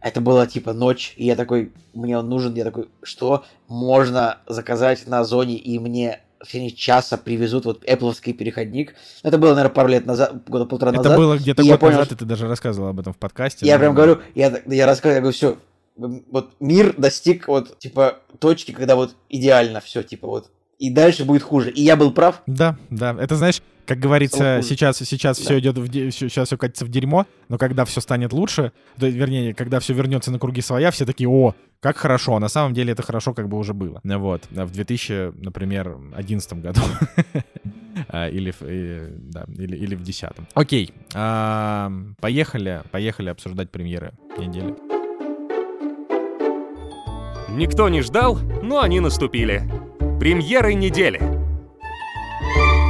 Это была, типа, ночь, и я такой, мне он нужен, я такой, что можно заказать на Озоне, и мне... в течение часа привезут вот Apple-овский переходник. Это было, наверное, пару лет назад, года полтора назад. Это было где-то год назад, и ты даже рассказывал об этом в подкасте. Я прям говорю, я рассказываю, я говорю, все, вот мир достиг вот, типа, точки, когда вот идеально все, типа, вот. И дальше будет хуже. И я был прав. Да. Это, знаешь, как говорится, сейчас да. Сейчас все катится в дерьмо, но когда все станет лучше, вернее, когда все вернется на круги своя, все такие, о, как хорошо. А на самом деле это хорошо как бы уже было. Вот. В 2000, например, 11 году. Или в 10. Окей. Поехали обсуждать премьеры недели. Никто не ждал, но они наступили. Премьеры недели.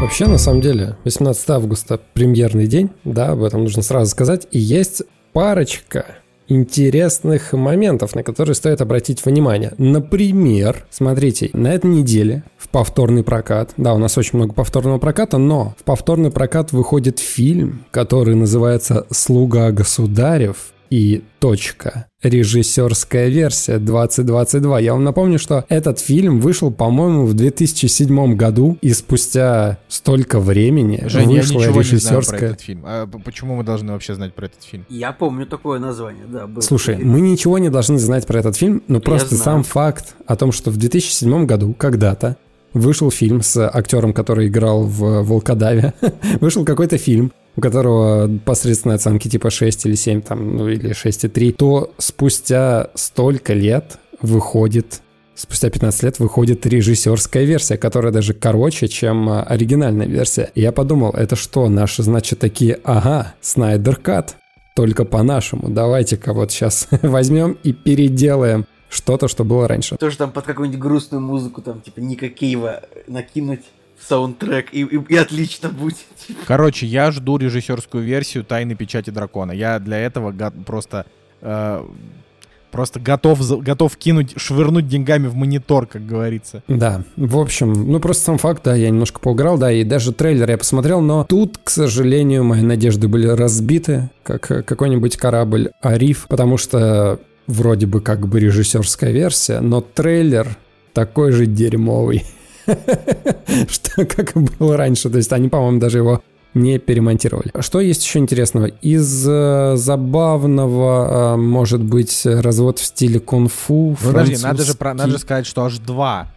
Вообще, на самом деле, 18 августа премьерный день, да, об этом нужно сразу сказать, и есть парочка интересных моментов, на которые стоит обратить внимание. Например, смотрите, на этой неделе в повторный прокат, да, у нас очень много повторного проката, но в повторный прокат выходит фильм, который называется «Слуга государев» и точка. Режиссерская версия 2022. Я вам напомню, что этот фильм вышел, по-моему, в 2007 году, и спустя столько времени вышла режиссерская... А почему мы должны вообще знать про этот фильм? Я помню такое название, да. Был. Слушай, мы ничего не должны знать про этот фильм, но просто сам факт о том, что в 2007 году когда-то вышел фильм с актером, который играл в «Волкодаве», вышел какой-то фильм, у которого посредственные оценки типа 6 или 7, там, ну или 6,3, то спустя столько лет выходит, спустя 15 лет выходит режиссерская версия, которая даже короче, чем оригинальная версия. И я подумал, это что, наши, значит, такие, ага, Снайдер-кат, только по-нашему, давайте-ка вот сейчас возьмем и переделаем что-то, что было раньше. Тоже там под какую-нибудь грустную музыку, там, типа, Ника Кейва накинуть саундтрек, и отлично будет. Короче, я жду режиссерскую версию «Тайны печати дракона». Я для этого просто готов швырнуть деньгами в монитор, как говорится. Да, в общем, ну просто сам факт, да, я немножко поиграл, да, и даже трейлер я посмотрел, но тут, к сожалению, мои надежды были разбиты, как какой-нибудь корабль «Ариф», потому что вроде бы как бы режиссерская версия, но трейлер такой же дерьмовый. как было раньше. То есть они, по-моему, даже его не перемонтировали. Что есть еще интересного? Из забавного, может быть, «Развод в стиле кунг-фу», французский... Подожди, надо же сказать, что аж два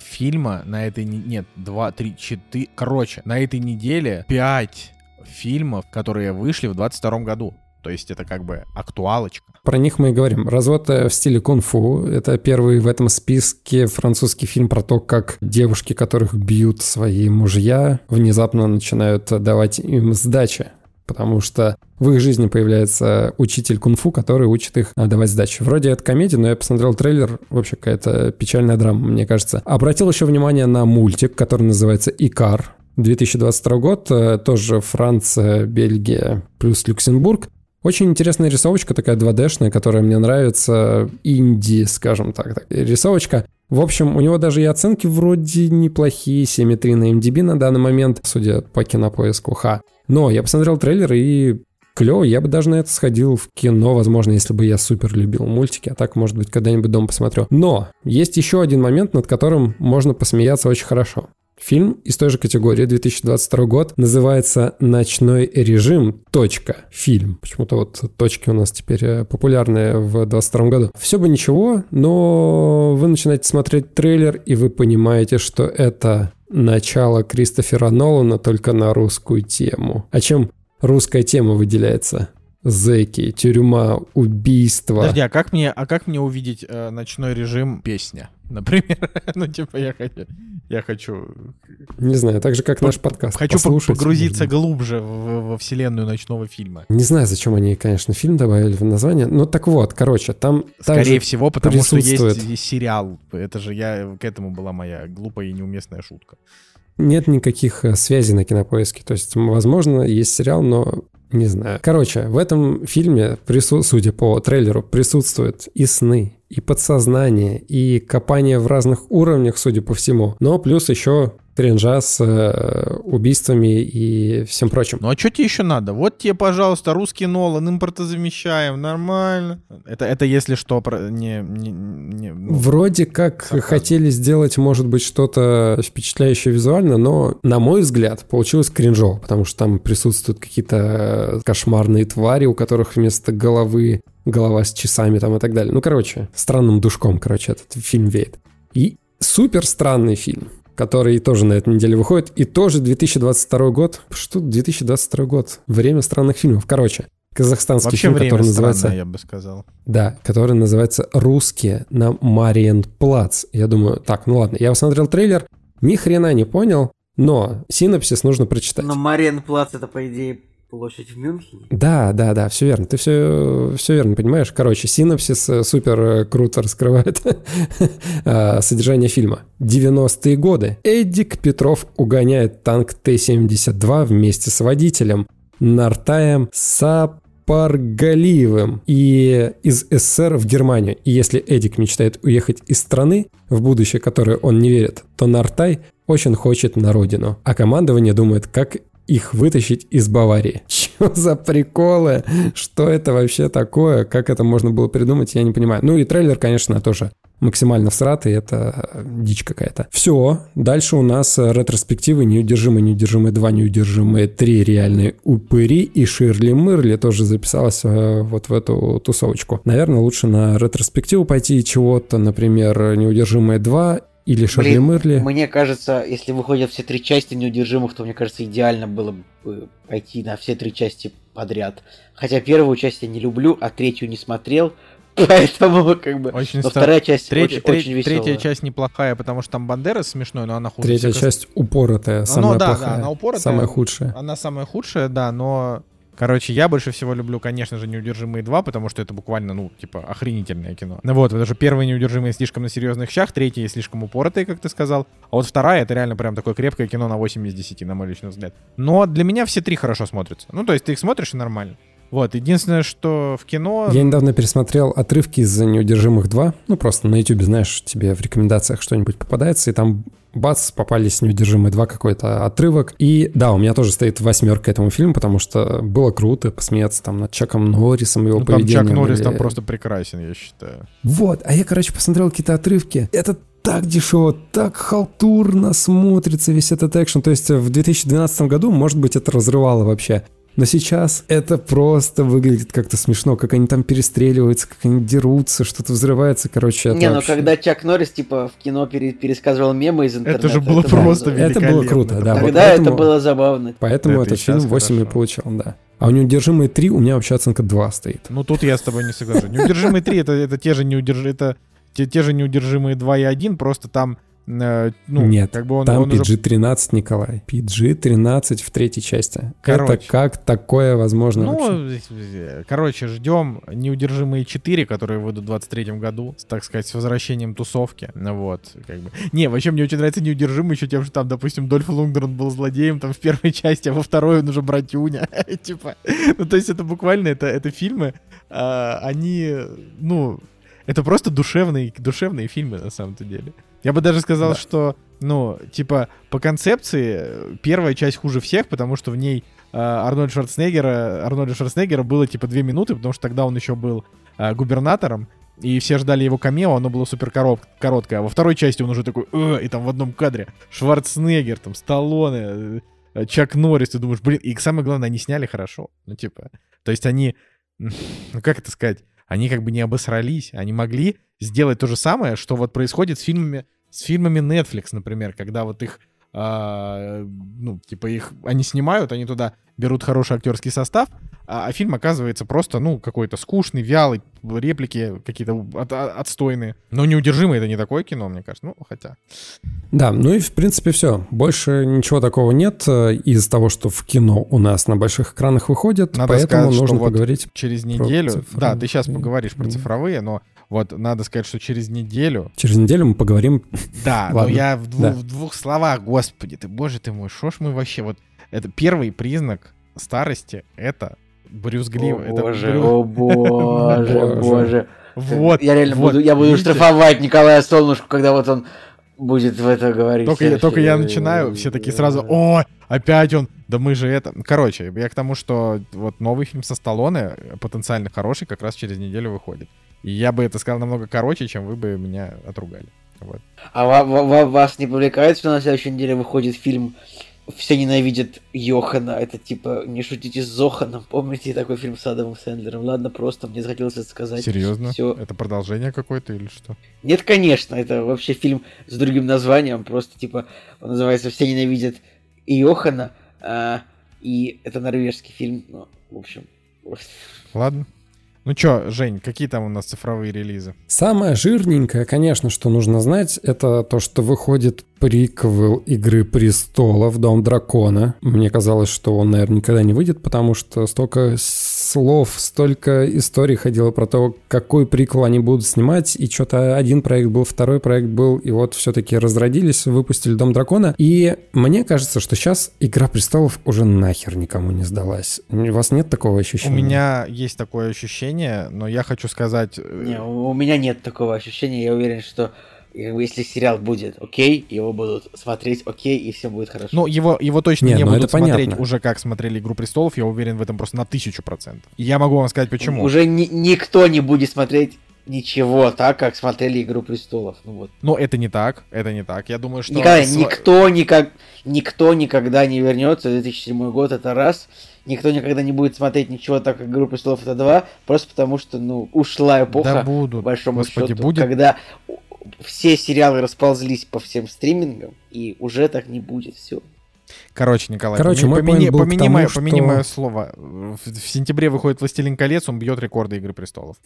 фильма на этой... Нет, два, три, четыре... Короче, на этой неделе 5 фильмов, которые вышли в 22 году. То есть это как бы актуалочка. Про них мы и говорим. «Развод в стиле кунг-фу» — это первый в этом списке французский фильм про то, как девушки, которых бьют свои мужья, внезапно начинают давать им сдачи. Потому что в их жизни появляется учитель кунг-фу, который учит их давать сдачи. Вроде это комедия, но я посмотрел трейлер. Вообще какая-то печальная драма, мне кажется. Обратил еще внимание на мультик, который называется «Икар». 2022 год. Тоже Франция, Бельгия плюс Люксембург. Очень интересная рисовочка, такая 2D-шная, которая мне нравится, инди, скажем так, рисовочка. В общем, у него даже и оценки вроде неплохие, 7,3 на IMDb на данный момент, судя по Кинопоиску. Но я посмотрел трейлер и клево, я бы даже на это сходил в кино, возможно, если бы я супер любил мультики, а так, может быть, когда-нибудь дома посмотрю. Но есть еще один момент, над которым можно посмеяться очень хорошо. Фильм из той же категории, 2022 год, называется «Ночной режим. Фильм». Почему-то вот точки у нас теперь популярные в 2022 году. Все бы ничего, но вы начинаете смотреть трейлер, и вы понимаете, что это начало Кристофера Нолана только на русскую тему. А чем русская тема выделяется? Зэки, тюрьма, убийства. Подожди, а как мне увидеть «Ночной режим» песня? Например, я хочу... Не знаю, так же, как наш подкаст. Хочу погрузиться глубже во вселенную ночного фильма. Не знаю, зачем они, конечно, фильм добавили в название. Ну так вот, короче, там скорее всего, потому что есть сериал. Это же к этому была моя глупая и неуместная шутка. Нет никаких связей на Кинопоиске. То есть, возможно, есть сериал, но... Не знаю. Короче, в этом фильме, судя по трейлеру, присутствуют и сны, и подсознание, и копание в разных уровнях, судя по всему. Но плюс еще кринжа с убийствами и всем прочим. Ну а что тебе еще надо? Вот тебе, пожалуйста, русский Нолан, импортозамещаем, нормально. Это если что... Вроде как хотели сделать, может быть, что-то впечатляющее визуально, но, на мой взгляд, получилось кринжово, потому что там присутствуют какие-то кошмарные твари, у которых вместо головы голова с часами там и так далее. Ну, короче, странным душком, этот фильм веет. И супер странный фильм, который тоже на этой неделе выходит, и тоже 2022 год. Что 2022 год? Время странных фильмов. Казахстанский вообще фильм, который называется... Странное, я бы сказал. Да, который называется «Русские на Мариенплац». Я думаю, так, ну ладно, я посмотрел трейлер, ни хрена не понял, но синопсис нужно прочитать. Но Мариенплац — это, по идее, площадь в Мюнхене? Да, все верно. Ты все верно понимаешь. Синопсис супер круто раскрывает содержание фильма. 90-е годы. Эдик Петров угоняет танк Т-72 вместе с водителем Нартаем Сапаргалиевым из СССР в Германию. И если Эдик мечтает уехать из страны, в будущее которое он не верит, то Нартай очень хочет на родину. А командование думает, как их вытащить из Баварии. Чё за приколы? Что это вообще такое? Как это можно было придумать, я не понимаю. Ну и трейлер, конечно, тоже максимально всратый, это дичь какая-то. Все, дальше у нас ретроспективы «Неудержимые», «Неудержимые 2», «Неудержимые 3», «Реальные упыри», и Ширли Мырли тоже записалась вот в эту тусовочку. Наверное, лучше на ретроспективу пойти чего-то, например, «Неудержимые 2», или Ширли Мырли. Мне кажется, если выходят все 3 части «Неудержимых», то, мне кажется, идеально было бы пойти на все 3 части подряд. Хотя первую часть я не люблю, а третью не смотрел, поэтому Очень вторая часть очень веселая. Третья часть неплохая, потому что там Бандерас смешной, но она хуже. Третья часть упоротая, самая плохая, она упоротая, самая худшая. Она самая худшая, да, но... я больше всего люблю, конечно же, «Неудержимые 2», потому что это буквально, охренительное кино. Потому что первые «Неудержимые» слишком на серьезных щах, третьи слишком упоротые, как ты сказал. А вот вторая — это реально прям такое крепкое кино на 8 из 10, на мой личный взгляд. Но для меня все три хорошо смотрятся. То есть ты их смотришь и нормально. Единственное, что в кино... Я недавно пересмотрел отрывки из «Неудержимых 2». Просто на YouTube, знаешь, тебе в рекомендациях что-нибудь попадается, и там... Бац, попались «Неудержимые 2», какой-то отрывок. И да, у меня тоже стоит 8 этому фильму, потому что было круто посмеяться там над Чаком Норрисом, его поведением. Чак Норрис там просто прекрасен, я считаю. А я, посмотрел какие-то отрывки. Это так дешево, так халтурно смотрится весь этот экшен. То есть в 2012 году, может быть, это разрывало вообще. Но сейчас это просто выглядит как-то смешно, как они там перестреливаются, как они дерутся, что-то взрывается, короче. Не, вообще... ну когда Чак Норрис типа в кино пересказывал мемы из интернета... Это же было просто великолепно. Это было круто, да. Тогда поэтому... это было забавно. Поэтому этот фильм 8 и получил, да. А у «Неудержимые 3» у меня вообще оценка 2 стоит. Ну тут я с тобой не согласен. «Неудержимые 3» — это те же «Неудержимые 2» и 1, просто там... Нет, как бы там он PG-13, уже... Николай. PG-13 в третьей части. Короче. Это как такое возможно вообще? Короче, ждем «Неудержимые 4», которые выйдут в 23-м году, так сказать, с возвращением тусовки. Вот, как бы. Не, вообще мне очень нравится «Неудержимые» еще тем, что там, допустим, Дольф Лундгрен был злодеем там в первой части, а во второй он уже братюня. Типа, ну то есть это буквально, это фильмы, они, ну, это просто душевные фильмы на самом-то деле. Я бы даже сказал, да. Что, ну, типа, по концепции первая часть хуже всех, потому что в ней Арнольда Шварценеггера было, типа, 2 минуты, потому что тогда он еще был губернатором, и все ждали его камео, оно было супер короткое. А во второй части он уже такой, и там в одном кадре Шварценеггер, там, Сталлоне, Чак Норрис, ты думаешь, блин, и самое главное, они сняли хорошо. Ну, типа, то есть они, ну, как это сказать, они как бы не обосрались, они могли сделать то же самое, что вот происходит с фильмами Netflix, например, когда вот их, ну, типа их, они снимают, они туда берут хороший актерский состав, а фильм оказывается просто, ну, какой-то скучный, вялый, реплики какие-то отстойные. Но «Неудержимые» — это не такое кино, мне кажется, ну, хотя. Да, ну и, в принципе, все. Больше ничего такого нет из того, что в кино у нас на больших экранах выходит, надо поэтому сказать, нужно вот поговорить через неделю. Да, ты сейчас поговоришь про цифровые, но... Вот, надо сказать, что через неделю... Через неделю мы поговорим. Да, но я в двух словах, господи, ты, боже ты мой, шо ж мы вообще... Вот это первый признак старости, это брюзгливость. О боже. Вот. Я реально буду штрафовать Николая Солнышко, когда вот он будет в это говорить. Только я начинаю, все такие сразу, о, опять он, да мы же это... Короче, я к тому, что вот новый фильм со Сталлоне, потенциально хороший, как раз через неделю выходит. И я бы это сказал намного короче, чем вы бы меня отругали. Вот. А вас не привлекает, что на следующей неделе выходит фильм «Все ненавидят Йохана». Это типа «Не шутите с Зоханом». Помните такой фильм с Адамом Сэндлером? Ладно, просто мне захотелось это сказать. Серьезно? Всё. Это продолжение какое-то или что? Нет, конечно. Это вообще фильм с другим названием. Просто типа он называется «Все ненавидят Йохана». И это норвежский фильм. Ну, в общем. Ладно. Ну чё, Жень, какие там у нас цифровые релизы? Самое жирненькое, конечно, что нужно знать, это то, что выходит приквел «Игры престолов», «Дом Дракона». Мне казалось, что он, наверное, никогда не выйдет, потому что столько слов, столько историй ходило про то, какой приквел они будут снимать, и что-то один проект был, второй проект был, и вот все-таки разродились, выпустили «Дом Дракона». И мне кажется, что сейчас «Игра престолов» уже нахер никому не сдалась. У вас нет такого ощущения? У меня есть такое ощущение, но я хочу сказать... Не, у меня нет такого ощущения, я уверен, что если сериал будет окей, его будут смотреть окей, и все будет хорошо. Ну, его точно не будут смотреть понятно. Уже как смотрели «Игру престолов», я уверен в этом просто на 1000%. И я могу вам сказать, почему. Уже никто не будет смотреть ничего так, как смотрели «Игру престолов». Ну, вот. Но это не так. Я думаю, что... Никто никогда не вернется, 2007 год, это раз... Никто никогда не будет смотреть ничего так, как «Игру престолов» это 2, просто потому что, ну, ушла эпоха, да будут, по большому счету, будет. Когда все сериалы расползлись по всем стримингам, и уже так не будет все. Короче, Николай, помяни мое слово. В сентябре выходит «Властелин колец», он бьет рекорды «Игры престолов».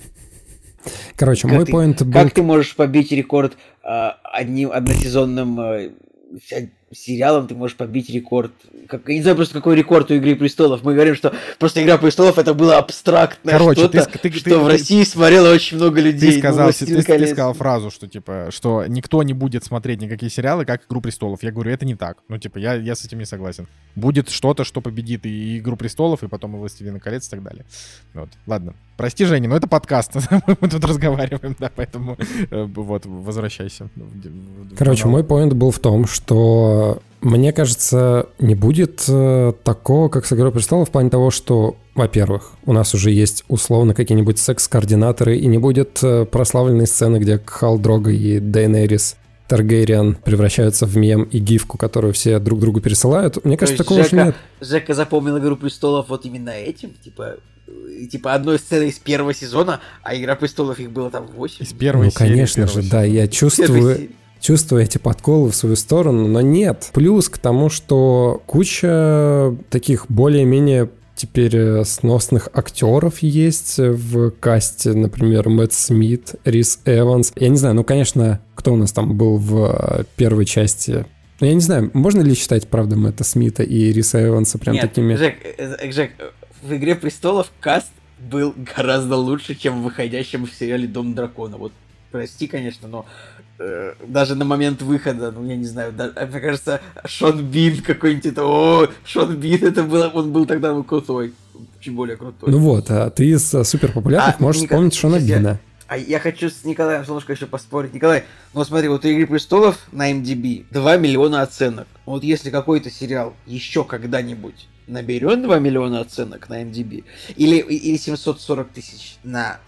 Короче, мой поинт был... Как ты можешь побить рекорд односезонным... сериалом ты можешь побить рекорд. Я не знаю просто, какой рекорд у «Игры престолов». Мы говорим, что просто «Игра престолов» это было абстрактное что-то, что в России смотрело очень много людей. Ты сказал фразу, что типа, что никто не будет смотреть никакие сериалы, как «Игру престолов». Я говорю, это не так. Ну типа, я с этим не согласен. Будет что-то, что победит и «Игру престолов», и потом и «Властелина колец» и так далее. Вот. Ладно. Прости, Женя, но это подкаст. Мы тут разговариваем, да, поэтому вот, возвращайся. Короче, мой поинт был в том, что мне кажется, не будет такого, как с «Игрой престолов», в плане того, что, во-первых, у нас уже есть условно какие-нибудь секс-координаторы, и не будет прославленной сцены, где Khal Drogo и Дейенерис Таргейриан превращаются в мем и гифку, которую все друг другу пересылают. Мне кажется, такого же нет. Жека запомнил «Игру престолов» вот именно этим, типа одной сцены из первого сезона, а «Игра престолов» их было там 8. Из первой серии. Ну, конечно же, да, я чувствую эти подколы в свою сторону, но нет. Плюс к тому, что куча таких более-менее теперь сносных актеров есть в касте, например, Мэтт Смит, Рис Эванс. Я не знаю, ну, конечно, кто у нас там был в первой части? Я не знаю, можно ли считать, правда, Мэтта Смита и Риса Эванса прям нет, такими... Жек, в «Игре престолов» каст был гораздо лучше, чем в выходящем в сериале «Дом Дракона». Вот, прости, конечно, но... даже на момент выхода, ну, я не знаю, даже, мне кажется, Шон Бин какой-нибудь, Шон Бин, это было, он был тогда крутой, чуть более крутой. Ну вот, а ты из суперпопулярных можешь вспомнить Шона Бина. Я хочу с Николаем Солнышко еще поспорить. Николай, ну смотри, вот у «Игры престолов» на IMDb 2 миллиона оценок. Вот если какой-то сериал еще когда-нибудь наберет 2 миллиона оценок на IMDb, или 740 тысяч на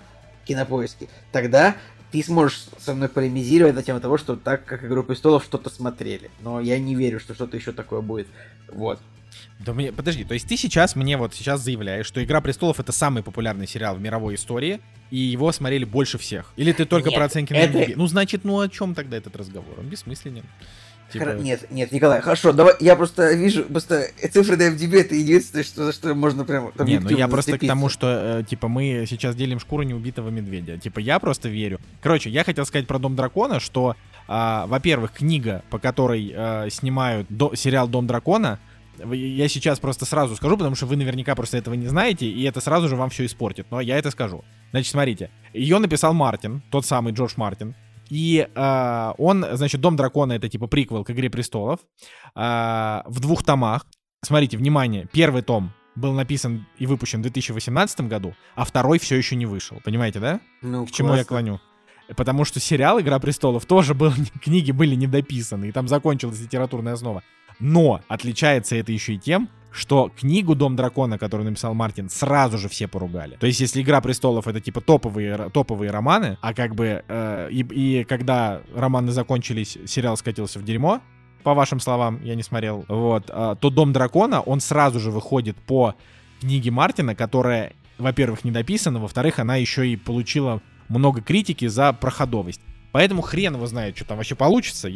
Кинопоиске, тогда... Ты сможешь со мной полемизировать на тему того, что так, как «Игру престолов», что-то смотрели. Но я не верю, что что-то еще такое будет. Вот. Да мне, подожди, то есть ты сейчас мне вот сейчас заявляешь, что «Игра престолов» — это самый популярный сериал в мировой истории, и его смотрели больше всех? Или ты только про оценки на IMDb? Ну, значит, ну о чем тогда этот разговор? Он бессмысленен. Нет, Николай, хорошо, давай, я просто вижу, просто цифры на IMDb — это единственное, за что можно прям... Там, не, ну я просто к тому, что, типа, мы сейчас делим шкуру неубитого медведя. Типа, я просто верю. Короче, я хотел сказать про «Дом дракона», что, во-первых, книга, по которой снимают сериал «Дом дракона», я сейчас просто сразу скажу, потому что вы наверняка просто этого не знаете, и это сразу же вам все испортит, но я это скажу. Значит, смотрите, ее написал Мартин, тот самый Джордж Мартин. И он, значит, «Дом дракона» — это типа приквел к «Игре престолов», в 2 томах. Смотрите, внимание, первый том был написан и выпущен в 2018 году, а второй все еще не вышел. Понимаете, да? Ну, к чему классно. Я клоню? Потому что сериал «Игра престолов» тоже был, книги были недописаны, и там закончилась литературная основа. Но отличается это еще и тем, что книгу «Дом дракона», которую написал Мартин, сразу же все поругали. То есть, если «Игра престолов» — это типа топовые романы, а как бы и когда романы закончились, сериал скатился в дерьмо, по вашим словам, я не смотрел, вот, то «Дом дракона», он сразу же выходит по книге Мартина, которая, во-первых, недописана, во-вторых, она еще и получила много критики за проходовость. Поэтому хрен его знает, что там вообще получится.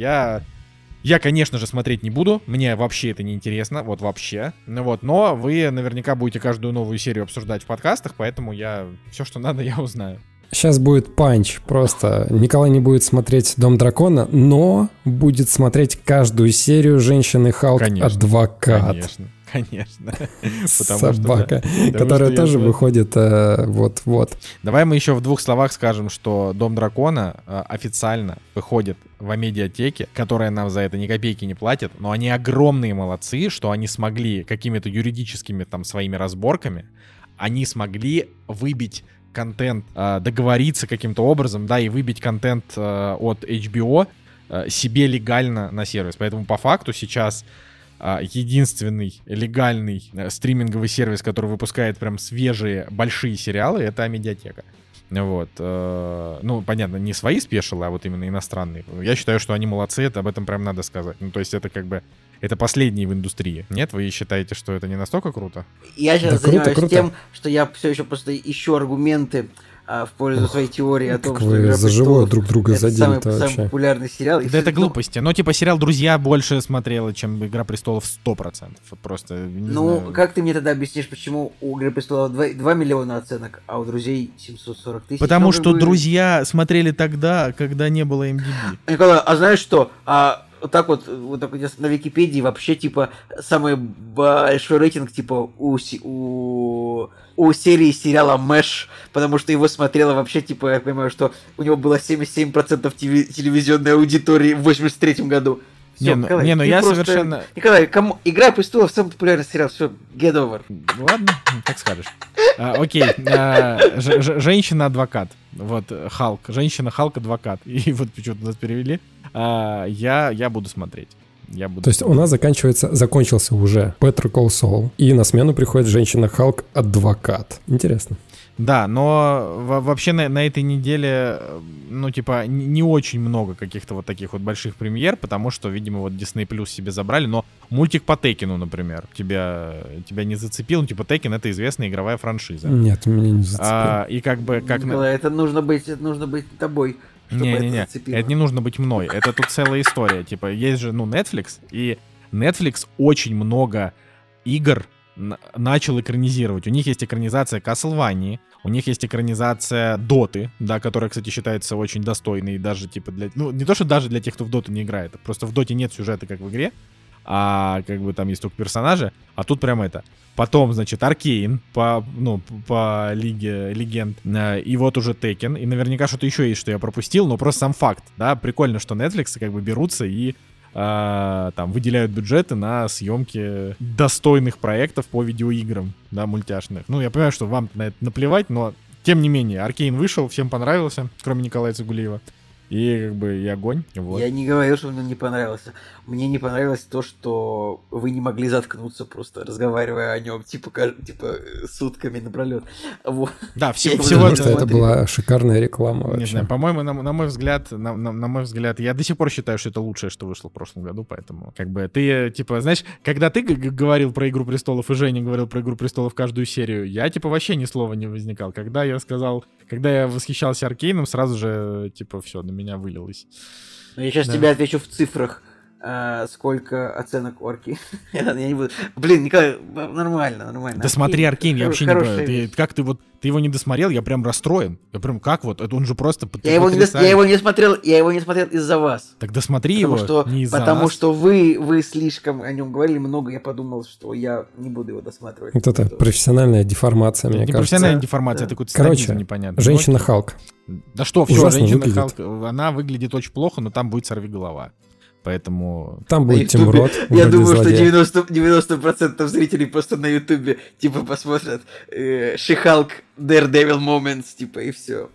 Я, конечно же, смотреть не буду, мне вообще это не интересно, вот вообще. Вот, но вы наверняка будете каждую новую серию обсуждать в подкастах, поэтому я все, что надо, я узнаю. Сейчас будет панч просто. Николай не будет смотреть «Дом дракона», но будет смотреть каждую серию «Женщины Халк. Адвокат». Конечно. Собака, которая тоже выходит вот-вот. Давай мы еще в 2 словах скажем, что «Дом дракона» официально выходит в Амедиатеке, которая нам за это ни копейки не платит, но они огромные молодцы, что они смогли какими-то юридическими там своими разборками, они смогли выбить контент, договориться каким-то образом, да, и выбить контент от HBO себе легально на сервис. Поэтому по факту сейчас... единственный легальный стриминговый сервис, который выпускает прям свежие большие сериалы, это Амедиатека. Вот. Ну, понятно, не свои спешалы, а вот именно иностранные. Я считаю, что они молодцы, это об этом прям надо сказать. Ну, то есть это как бы, это последние в индустрии. Нет, вы считаете, что это не настолько круто? Я сейчас занимаюсь тем, что я все еще просто ищу аргументы в пользу своей теории о том, что «Игра престолов» — это самый популярный сериал. Да это глупости. Но типа сериал «Друзья» больше смотрела, чем «Игра престолов» 100%. Просто, ну, как ты мне тогда объяснишь, почему у «Игры престолов» 2 миллиона оценок, а у «Друзей» 740 тысяч? Потому что «Друзья» смотрели тогда, когда не было IMDb. Николай, а знаешь что? Вот так вот на Википедии вообще типа самый большой рейтинг типа у серии сериала «Мэш», потому что его смотрела вообще, типа, я понимаю, что у него было 77% телевизионной аудитории в 83 году. Всё, Николай, я просто... совершенно... Николай, кому... «Игра престолов» — самый популярный сериал, все, get over. Ладно, как скажешь. Окей, «Женщина-адвокат». Вот, «Халк». «Женщина, Халк, адвокат». И вот почему-то нас перевели. Я буду смотреть. То есть у нас закончился уже Better Call Saul, и на смену приходит «Женщина Халк, адвокат». Интересно. Да, но вообще на этой неделе, ну, типа, не очень много каких-то вот таких вот больших премьер, потому что, видимо, вот Disney Plus себе забрали, но мультик по Текину, например, тебя не зацепил, ну, типа, Текен — это известная игровая франшиза. Нет, меня не зацепило. И как бы... Как... Николай, это нужно быть тобой. Не-не-не, это не нужно быть мной, это тут целая история. Типа, есть же, ну, Netflix, и Netflix очень много игр начал экранизировать. У них есть экранизация Castlevania, у них есть экранизация Доты, да, которая, кстати, считается очень достойной, даже типа для... Ну, не то, что даже для тех, кто в Доту не играет, просто в Доте нет сюжета, как в игре, а как бы там есть только персонажи, а тут прям это. Потом, значит, Аркейн по Лиге Легенд, и вот уже Tekken, и наверняка что-то еще есть, что я пропустил, но просто сам факт, да, прикольно, что Netflix как бы берутся и там выделяют бюджеты на съемки достойных проектов по видеоиграм, да, мультяшных. Ну, я понимаю, что вам на это наплевать, но тем не менее, Аркейн вышел, всем понравился, кроме Николая Цугульева. И как бы и огонь. Вот. Я не говорил, что он не понравился. Мне не понравилось то, что вы не могли заткнуться, просто разговаривая о нем, типа сутками напролёт. Вот. Да, всего что это была шикарная реклама. Не знаю, по-моему, на мой взгляд, я до сих пор считаю, что это лучшее, что вышло в прошлом году, поэтому как бы ты, типа, знаешь, когда ты говорил про «Игру престолов» и Женя говорил про «Игру престолов» каждую серию, я, типа, вообще ни слова не возникал. Когда я восхищался Аркейном, сразу же, типа, все, на меня вылилось. Ну, я сейчас тебе отвечу в цифрах, сколько оценок Орки. Я не буду... Блин, Николай, нормально. Досмотри Аркейн, я вообще не понимаю. Ты его не досмотрел, я прям расстроен. Я прям как вот, он же просто... Я его не смотрел из-за вас. Так досмотри его, не из-за нас. Потому что вы слишком о нем говорили много, я подумал, что я не буду его досматривать. Вот это профессиональная деформация, мне кажется. Профессиональная деформация, это какой-то статизм непонятный. Женщина-Халк. Да что, все, Женщина-Халк, она выглядит очень плохо, но там будет сорвиголова. Поэтому... Там будет Тим Рот. Я думаю, что 90% зрителей просто на Ютубе типа посмотрят She-Hulk Daredevil Moments, типа, и все.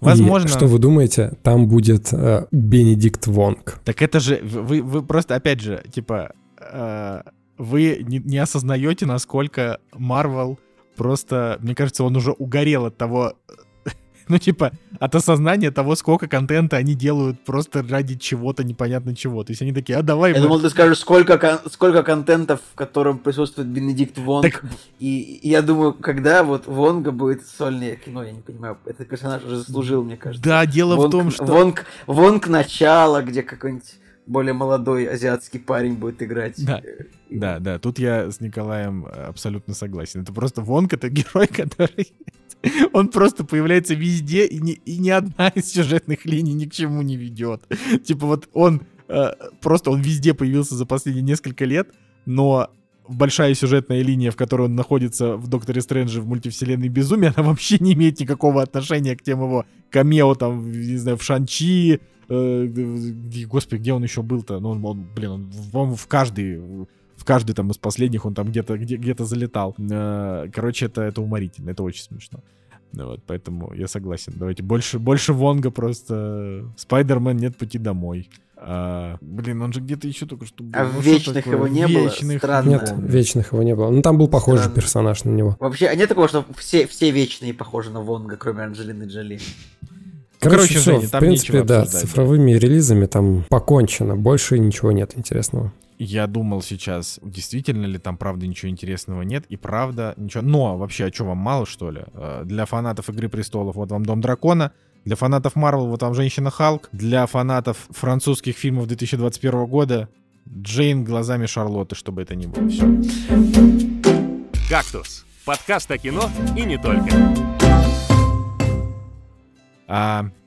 Возможно. И, что вы думаете, там будет Бенедикт Вонг. Так это же... Вы просто, опять же, типа... Вы не осознаете, насколько Марвел просто... Мне кажется, он уже угорел от того... Ну, типа, от осознания того, сколько контента они делают просто ради чего-то, непонятно чего. То есть они такие, давай... Я думал, ты скажешь, сколько контентов, в котором присутствует Бенедикт Вонг. Так... И я думаю, когда вот Вонга будет сольное кино, я не понимаю, этот персонаж уже заслужил, мне кажется. Да, дело в том, что... Вонг начало, где какой-нибудь более молодой азиатский парень будет играть. Да. Да, тут я с Николаем абсолютно согласен. Это просто Вонг, это герой, который... Он просто появляется везде, и ни одна из сюжетных линий ни к чему не ведет. Типа вот он, просто он везде появился за последние несколько лет, но большая сюжетная линия, в которой он находится в «Докторе Стрэнджи» в мультивселенной безумия, она вообще не имеет никакого отношения к тем его камео там, не знаю, в «Шан-Чи», господи, где он еще был-то? Ну, он в каждый там из последних он там где-то залетал. Короче, это уморительно, это очень смешно. Вот, поэтому я согласен. Давайте больше Вонга просто. Спайдермен, нет пути домой. Он же где-то еще только что был. А в «Вечных» его не было? Странно. Нет, «Вечных» его не было. Ну, там был похожий персонаж на него. Вообще, а нет такого, что все «Вечные» похожи на Вонга, кроме Анджелины Джоли? Короче, все, Женя, в принципе, да, с цифровыми релизами там покончено. Больше ничего нет интересного. Я думал сейчас, действительно ли там правда ничего интересного нет, и правда ничего... Но вообще, о чем вам мало, что ли? Для фанатов «Игры престолов» вот вам «Дом Дракона», для фанатов Марвел вот вам «Женщина-Халк», для фанатов французских фильмов 2021 года «Джейн глазами Шарлотты», чтобы это ни было. Все. «Кактус» — подкаст о кино и не только.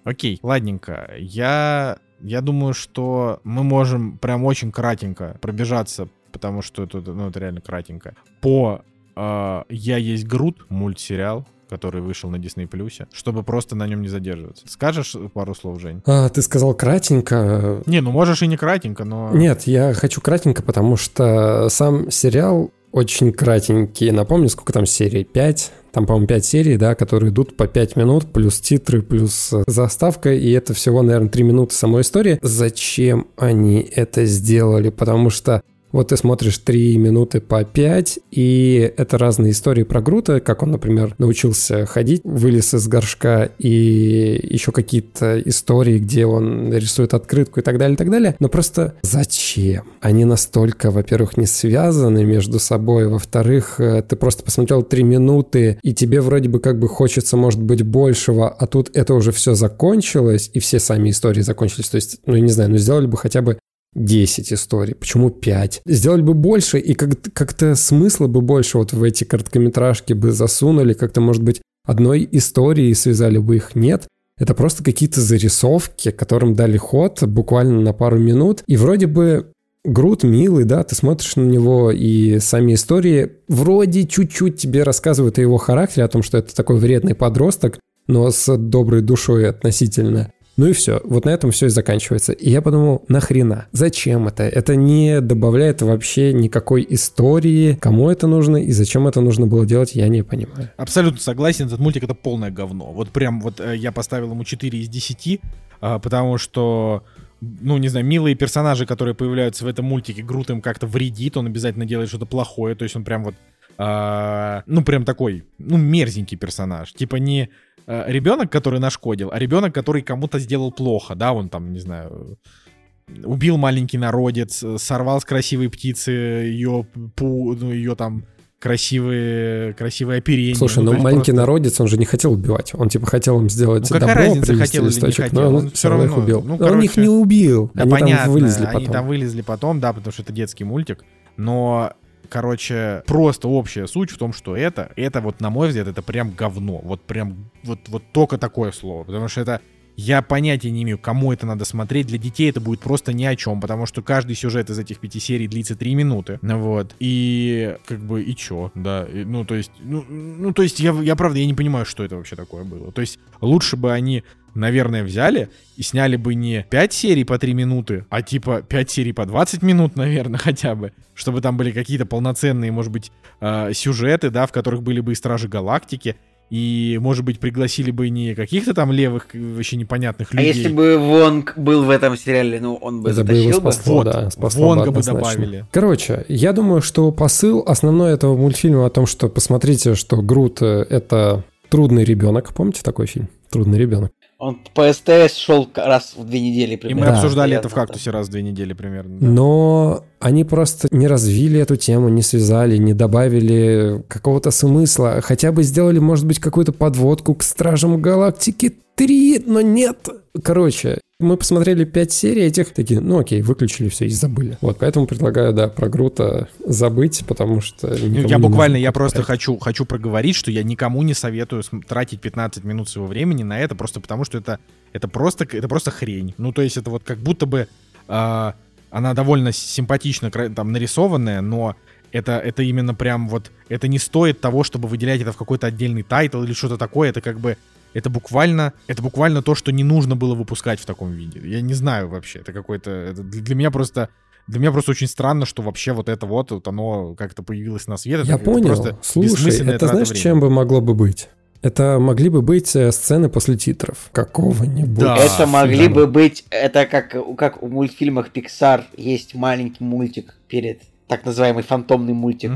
Окей, ладненько. Я думаю, что мы можем прям очень кратенько пробежаться, потому что это реально кратенько. По «Я есть Грут» мультсериал, который вышел на Disney Plus, чтобы просто на нем не задерживаться. Скажешь пару слов, Жень? Ты сказал кратенько. Не, ну можешь и не кратенько, но... Нет, я хочу кратенько, потому что сам сериал очень кратенький. Напомню, сколько там серий? 5? Там, по-моему, 5 серий, да, которые идут по 5 минут, плюс титры, плюс заставка, и это всего, наверное, 3 минуты самой истории. Зачем они это сделали? Потому что Вот ты смотришь 3 минуты по 5, и это разные истории про Грута, как он, например, научился ходить, вылез из горшка, и еще какие-то истории, где он рисует открытку и так далее, и так далее. Но просто зачем? Они настолько, во-первых, не связаны между собой, во-вторых, ты просто посмотрел 3 минуты, и тебе вроде бы как бы хочется, может быть, большего, а тут это уже все закончилось, и все сами истории закончились. То есть, ну, не знаю, ну, сделали бы хотя бы 10 историй, почему 5? Сделали бы больше, и как-то смысла бы больше вот в эти короткометражки бы засунули, как-то, может быть, одной истории связали бы их, нет. Это просто какие-то зарисовки, которым дали ход буквально на пару минут, и вроде бы Грут милый, да, ты смотришь на него, и сами истории вроде чуть-чуть тебе рассказывают о его характере, о том, что это такой вредный подросток, но с доброй душой относительно. Ну и все, вот на этом все и заканчивается. И я подумал, нахрена? Зачем это? Это не добавляет вообще никакой истории. Кому это нужно и зачем это нужно было делать, я не понимаю. Абсолютно согласен, этот мультик — это полное говно. Вот прям вот я поставил ему 4 из 10, потому что, ну, не знаю, милые персонажи, которые появляются в этом мультике, Грут им как-то вредит, он обязательно делает что-то плохое, то есть он прям вот, ну, прям такой, ну, мерзенький персонаж. Типа не ребенок, который нашкодил, а ребенок, который кому-то сделал плохо, да, он там, не знаю, убил маленький народец, сорвал с красивой птицы ее, ну, ее там красивые оперения. Слушай, ну маленький народец, он же не хотел убивать, он типа хотел им сделать добро, принести листочек, но он все равно их убил. Ну, короче, он их не убил, да, они понятно, там вылезли потом. Они там вылезли потом, да, потому что это детский мультик, но... Короче, просто общая суть в том, что это вот, на мой взгляд, это прям говно. Вот прям, вот только такое слово. Потому что это, я понятия не имею, кому это надо смотреть. Для детей это будет просто ни о чем, потому что каждый сюжет из этих 5 серий длится 3 минуты. Вот. И как бы, и чё, да. И, ну, то есть, я правда, я не понимаю, что это вообще такое было. То есть лучше бы они... наверное, взяли и сняли бы не 5 серий по 3 минуты, а типа 5 серий по 20 минут, наверное, хотя бы, чтобы там были какие-то полноценные, может быть, сюжеты, да, в которых были бы и Стражи Галактики, и, может быть, пригласили бы не каких-то там левых, вообще непонятных людей. А если бы Вонг был в этом сериале, ну, он бы затащил бы. Вот, да, Вонга бы добавили. Короче, я думаю, что посыл основной этого мультфильма о том, что посмотрите, что Грут — это трудный ребенок. Помните такой фильм? «Трудный ребенок». Он по СТС шел раз в 2 недели примерно. И мы обсуждали это в «Кактусе» раз в 2 недели примерно. Да. Но они просто не развили эту тему, не связали, не добавили какого-то смысла. Хотя бы сделали, может быть, какую-то подводку к «Стражам Галактики 3», но нет. Короче, мы посмотрели 5 серий этих, такие, ну окей, выключили все и забыли. Вот, поэтому предлагаю, да, про Грута забыть, потому что... Я просто хочу проговорить, что я никому не советую тратить 15 минут своего времени на это, просто потому что это просто хрень. Ну, то есть это вот как будто бы она довольно симпатично там нарисованная, но... Это именно прям вот... Это не стоит того, чтобы выделять это в какой-то отдельный тайтл или что-то такое. Это как бы... Это буквально то, что не нужно было выпускать в таком виде. Я не знаю вообще. Это какой-то... Это для меня просто... Для меня просто очень странно, что вообще вот это вот оно как-то появилось на свет. Я понял. Слушай, это знаешь, чем бы могло бы быть? Это могли бы быть сцены после титров какого-нибудь. Да, это могли бы быть... Это как в мультфильмах Pixar есть маленький мультик перед... так называемый фантомный мультик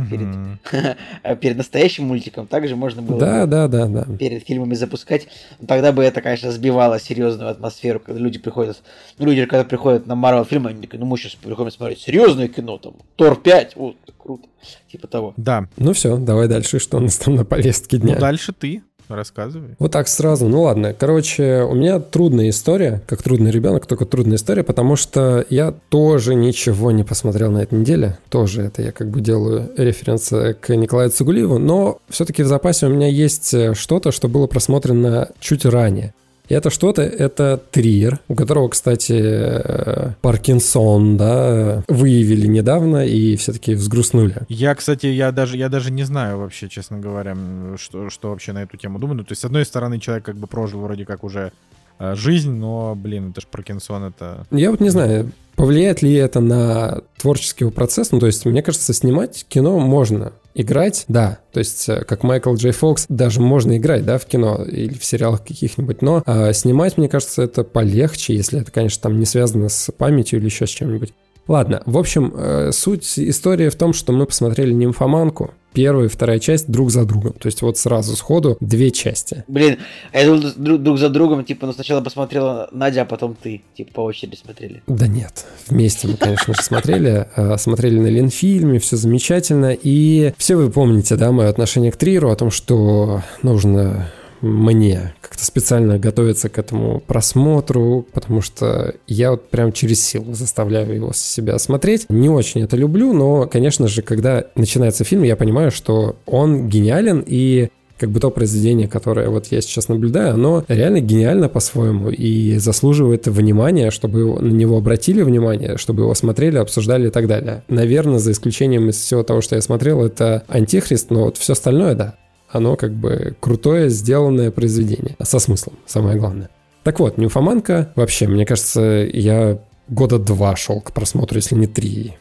перед настоящим мультиком, также можно было перед фильмами запускать. Но тогда бы это, конечно, сбивало серьезную атмосферу, когда люди приходят... Ну, люди, когда приходят на Марвел фильмы, они такие, ну, мы сейчас приходим смотреть серьезное кино, там, Тор 5, вот, круто, типа того. Да. Ну все, давай дальше, что у нас там на повестке дня. Ну, дальше ты. Рассказывай. Вот так сразу, ну ладно. Короче, у меня трудная история, как трудный ребенок, только трудная история, потому что я тоже ничего не посмотрел на этой неделе. Тоже это я как бы делаю референс к Николаю Цугульеву, но все-таки в запасе у меня есть что-то, что было просмотрено чуть ранее. И это что-то, это Триер, у которого, кстати, Паркинсон, да, выявили недавно и все-таки взгрустнули. Я, кстати, я даже не знаю вообще, честно говоря, что вообще на эту тему думаю. Ну, то есть, с одной стороны, человек как бы прожил вроде как уже жизнь, но, блин, это ж Паркинсон, это... Я вот не знаю, повлияет ли это на творческий его процесс. Ну, то есть, мне кажется, снимать кино можно. Играть, да, то есть как Майкл Джей Фокс, даже можно играть, да, в кино или в сериалах каких-нибудь, но снимать, мне кажется, это полегче, если это, конечно, там не связано с памятью или еще с чем-нибудь. Ладно, в общем, суть истории в том, что мы посмотрели «Нимфоманку», первая и вторая часть друг за другом. То есть вот сразу сходу две части. Блин, а я думал, друг за другом, типа, ну сначала посмотрела Надя, а потом ты. Типа по очереди смотрели. Да нет, вместе мы, конечно же, смотрели. Смотрели на Ленфильме, все замечательно. И все вы помните, да, мое отношение к Триеру, о том, что нужно... мне как-то специально готовиться к этому просмотру, потому что я вот прям через силу заставляю его себя смотреть. Не очень это люблю, но, конечно же, когда начинается фильм, я понимаю, что он гениален, и как бы то произведение, которое вот я сейчас наблюдаю, оно реально гениально по-своему и заслуживает внимания, чтобы на него обратили внимание, чтобы его смотрели, обсуждали и так далее. Наверное, за исключением из всего того, что я смотрел, это «Антихрист», но вот все остальное, да. Оно как бы крутое, сделанное произведение. Со смыслом, самое главное. Так вот, «Нимфоманка». Вообще, мне кажется, я года два шел к просмотру, если не три,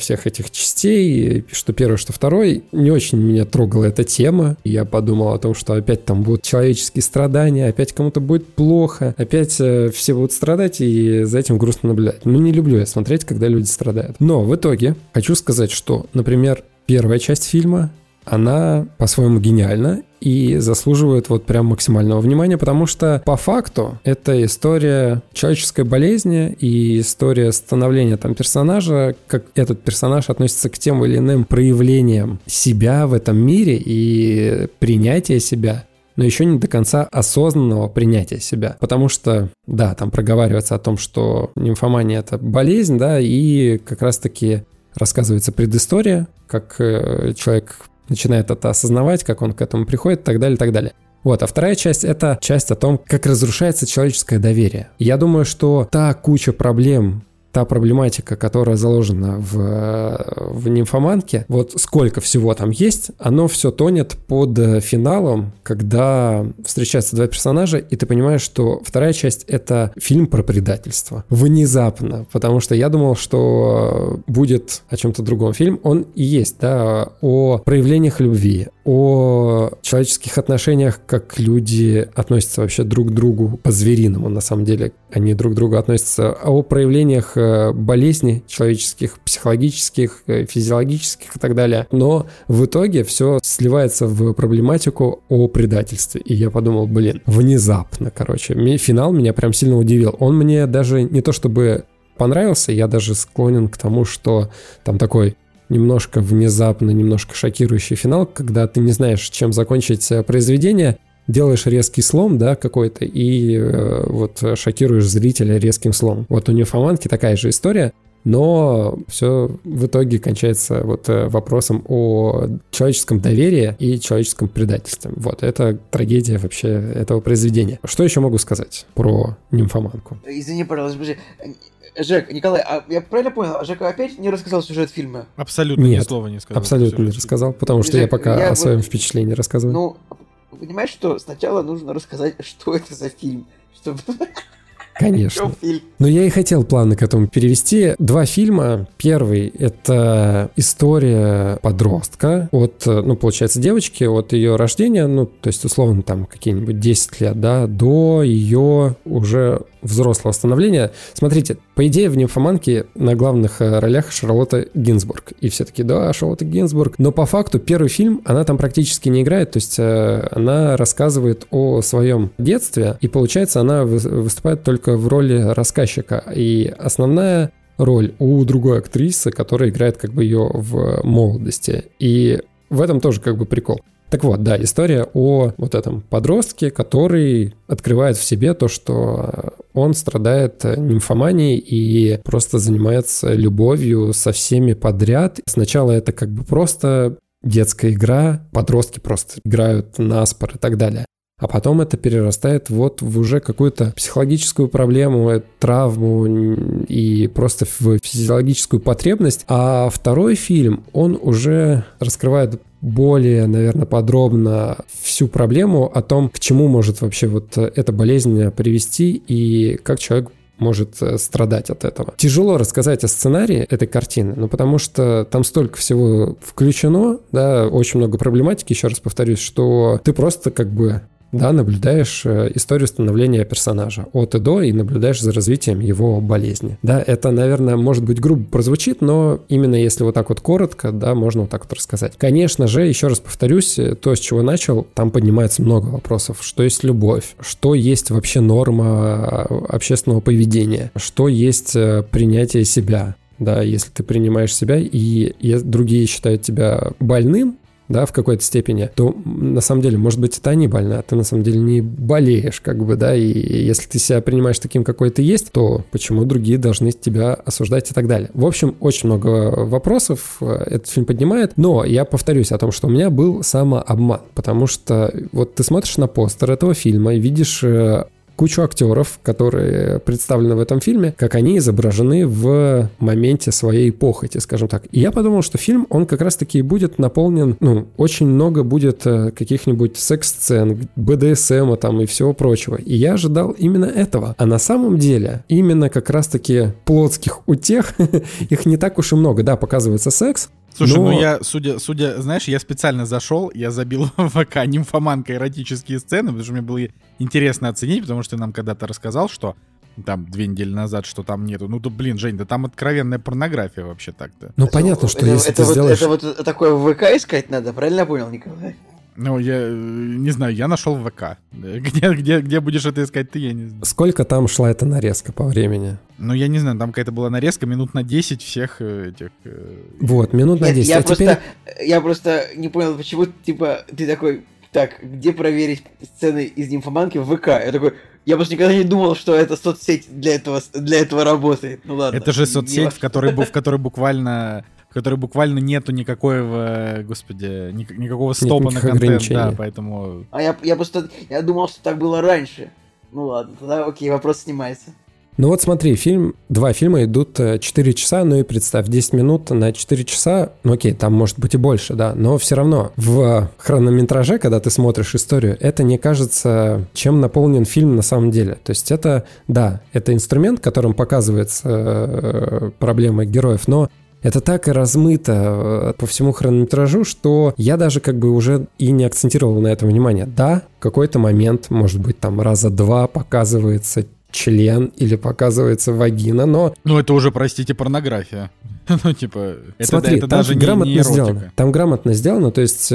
всех этих частей. Что первый, что второй. Не очень меня трогала эта тема. Я подумал о том, что опять там будут человеческие страдания, опять кому-то будет плохо, опять все будут страдать, и за этим грустно наблюдать. Ну, не люблю я смотреть, когда люди страдают. Но в итоге хочу сказать, что, например, первая часть фильма... она по-своему гениальна и заслуживает вот прям максимального внимания, потому что по факту это история человеческой болезни и история становления там персонажа, как этот персонаж относится к тем или иным проявлениям себя в этом мире и принятия себя, но еще не до конца осознанного принятия себя. Потому что, да, там проговаривается о том, что нимфомания – это болезнь, да, и как раз-таки рассказывается предыстория, как человек... начинает это осознавать, как он к этому приходит, и так далее, и так далее. Вот, а вторая часть – это часть о том, как разрушается человеческое доверие. Я думаю, что та куча проблем, та проблематика, которая заложена в «Нимфоманке», вот сколько всего там есть, оно все тонет под финалом, когда встречаются два персонажа, и ты понимаешь, что вторая часть – это фильм про предательство. Внезапно, потому что я думал, что будет о чем-то другом фильм. Он и есть, да, о проявлениях любви, о человеческих отношениях, как люди относятся вообще друг к другу по-звериному, на самом деле. Они друг к другу относятся, о проявлениях болезней человеческих, психологических, физиологических и так далее. Но в итоге все сливается в проблематику о предательстве. И я подумал, блин, внезапно, короче. Финал меня прям сильно удивил. Он мне даже не то чтобы понравился, я даже склонен к тому, что там такой... немножко внезапно, немножко шокирующий финал, когда ты не знаешь, чем закончить произведение, делаешь резкий слом, да, какой-то, и вот шокируешь зрителя резким сломом. Вот у «Нимфоманки» такая же история, но все в итоге кончается вот вопросом о человеческом доверии и человеческом предательстве. Вот, это трагедия вообще этого произведения. Что еще могу сказать про «Нимфоманку»? Извини, пожалуйста, Жек, Николай, а я правильно понял, Жека опять не рассказал сюжет фильма? Абсолютно. Нет, ни слова не сказал. Абсолютно не рассказал, потому что Жек, я пока о своем впечатлении рассказываю. Ну, понимаешь, что сначала нужно рассказать, что это за фильм, чтобы... Конечно. Но я и хотел плавно к этому перевести. Два фильма. Первый — это история подростка от, ну, получается, девочки, от ее рождения, ну, то есть, условно, там, какие-нибудь 10 лет, да, до ее уже взрослого становления. Смотрите, по идее, в «Нимфоманке» на главных ролях Шарлотта Гинзбург. И все таки, да, Шарлотта Гинзбург. Но по факту первый фильм, она там практически не играет, то есть она рассказывает о своем детстве, и, получается, она выступает только в роли рассказчика, и основная роль у другой актрисы, которая играет как бы ее в молодости, и в этом тоже как бы прикол. Так вот, да, история о вот этом подростке, который открывает в себе то, что он страдает нимфоманией и просто занимается любовью со всеми подряд. Сначала это как бы просто детская игра, подростки просто играют наспор и так далее. А потом это перерастает вот в уже какую-то психологическую проблему, травму и просто в физиологическую потребность. А второй фильм, он уже раскрывает более, наверное, подробно всю проблему о том, к чему может вообще вот эта болезнь привести и как человек может страдать от этого. Тяжело рассказать о сценарии этой картины, но потому что там столько всего включено, да, очень много проблематики, еще раз повторюсь, что ты просто как бы да, наблюдаешь историю становления персонажа от и до и наблюдаешь за развитием его болезни. Да, это, наверное, может быть грубо прозвучит, но именно если вот так вот коротко, да, можно вот так вот рассказать. Конечно же, еще раз повторюсь, то, с чего начал, там поднимается много вопросов. Что есть любовь? Что есть вообще норма общественного поведения? Что есть принятие себя? Да, если ты принимаешь себя и другие считают тебя больным, да, в какой-то степени, то на самом деле, может быть, это не больна, ты на самом деле не болеешь, как бы, да, и если ты себя принимаешь таким, какой ты есть, то почему другие должны тебя осуждать и так далее. В общем, очень много вопросов этот фильм поднимает, но я повторюсь о том, что у меня был самообман, потому что вот ты смотришь на постер этого фильма и видишь кучу актеров, которые представлены в этом фильме, как они изображены в моменте своей похоти, скажем так. И я подумал, что фильм, он как раз-таки будет наполнен, ну, очень много будет каких-нибудь секс-сцен, БДСМа там и всего прочего. И я ожидал именно этого. А на самом деле, именно как раз-таки плотских утех, их не так уж и много. Да, показывается секс, слушай, но... я, судя, знаешь, я специально зашел, я забил в ВК «Нимфоманка. Эротические сцены», потому что мне было интересно оценить, потому что ты нам когда-то рассказал, что там 2 недели назад, что там нету. Ну, да, блин, Жень, да там откровенная порнография вообще так-то. Ну, понятно, что если ты сделаешь... Это вот такое в ВК искать надо, правильно понял, Николай? Ну, я не знаю, я нашел в ВК. Где будешь это искать, ты я не знаю. Сколько там шла эта нарезка по времени? Ну, я не знаю, там какая-то была нарезка минут на 10 всех этих... Вот, минут на 10. Я просто не понял, почему, типа, ты такой... Так, где проверить сцены из «Нимфоманки» в ВК? Я такой... Я просто никогда не думал, что эта соцсеть для этого работает. Ну ладно. Это же соцсеть, в которой буквально... В которой буквально нету никакого, господи, никакого стопа на контент, да, поэтому... А я просто, я думал, что так было раньше. Ну ладно, тогда окей, вопрос снимается. Ну вот смотри, два фильма идут 4 часа, ну и представь, 10 минут на 4 часа, ну окей, там может быть и больше, да, но все равно в хронометраже, когда ты смотришь историю, это не кажется, чем наполнен фильм на самом деле. То есть это, да, это инструмент, которым показывается проблема героев, но это так и размыто по всему хронометражу, что я даже как бы уже и не акцентировал на этом внимание. Да, в какой-то момент, может быть, там раза 2 показывается член или показывается вагина, но... Ну, это уже, простите, порнография. Ну, типа... Смотри, это даже не эротика. Там грамотно сделано, то есть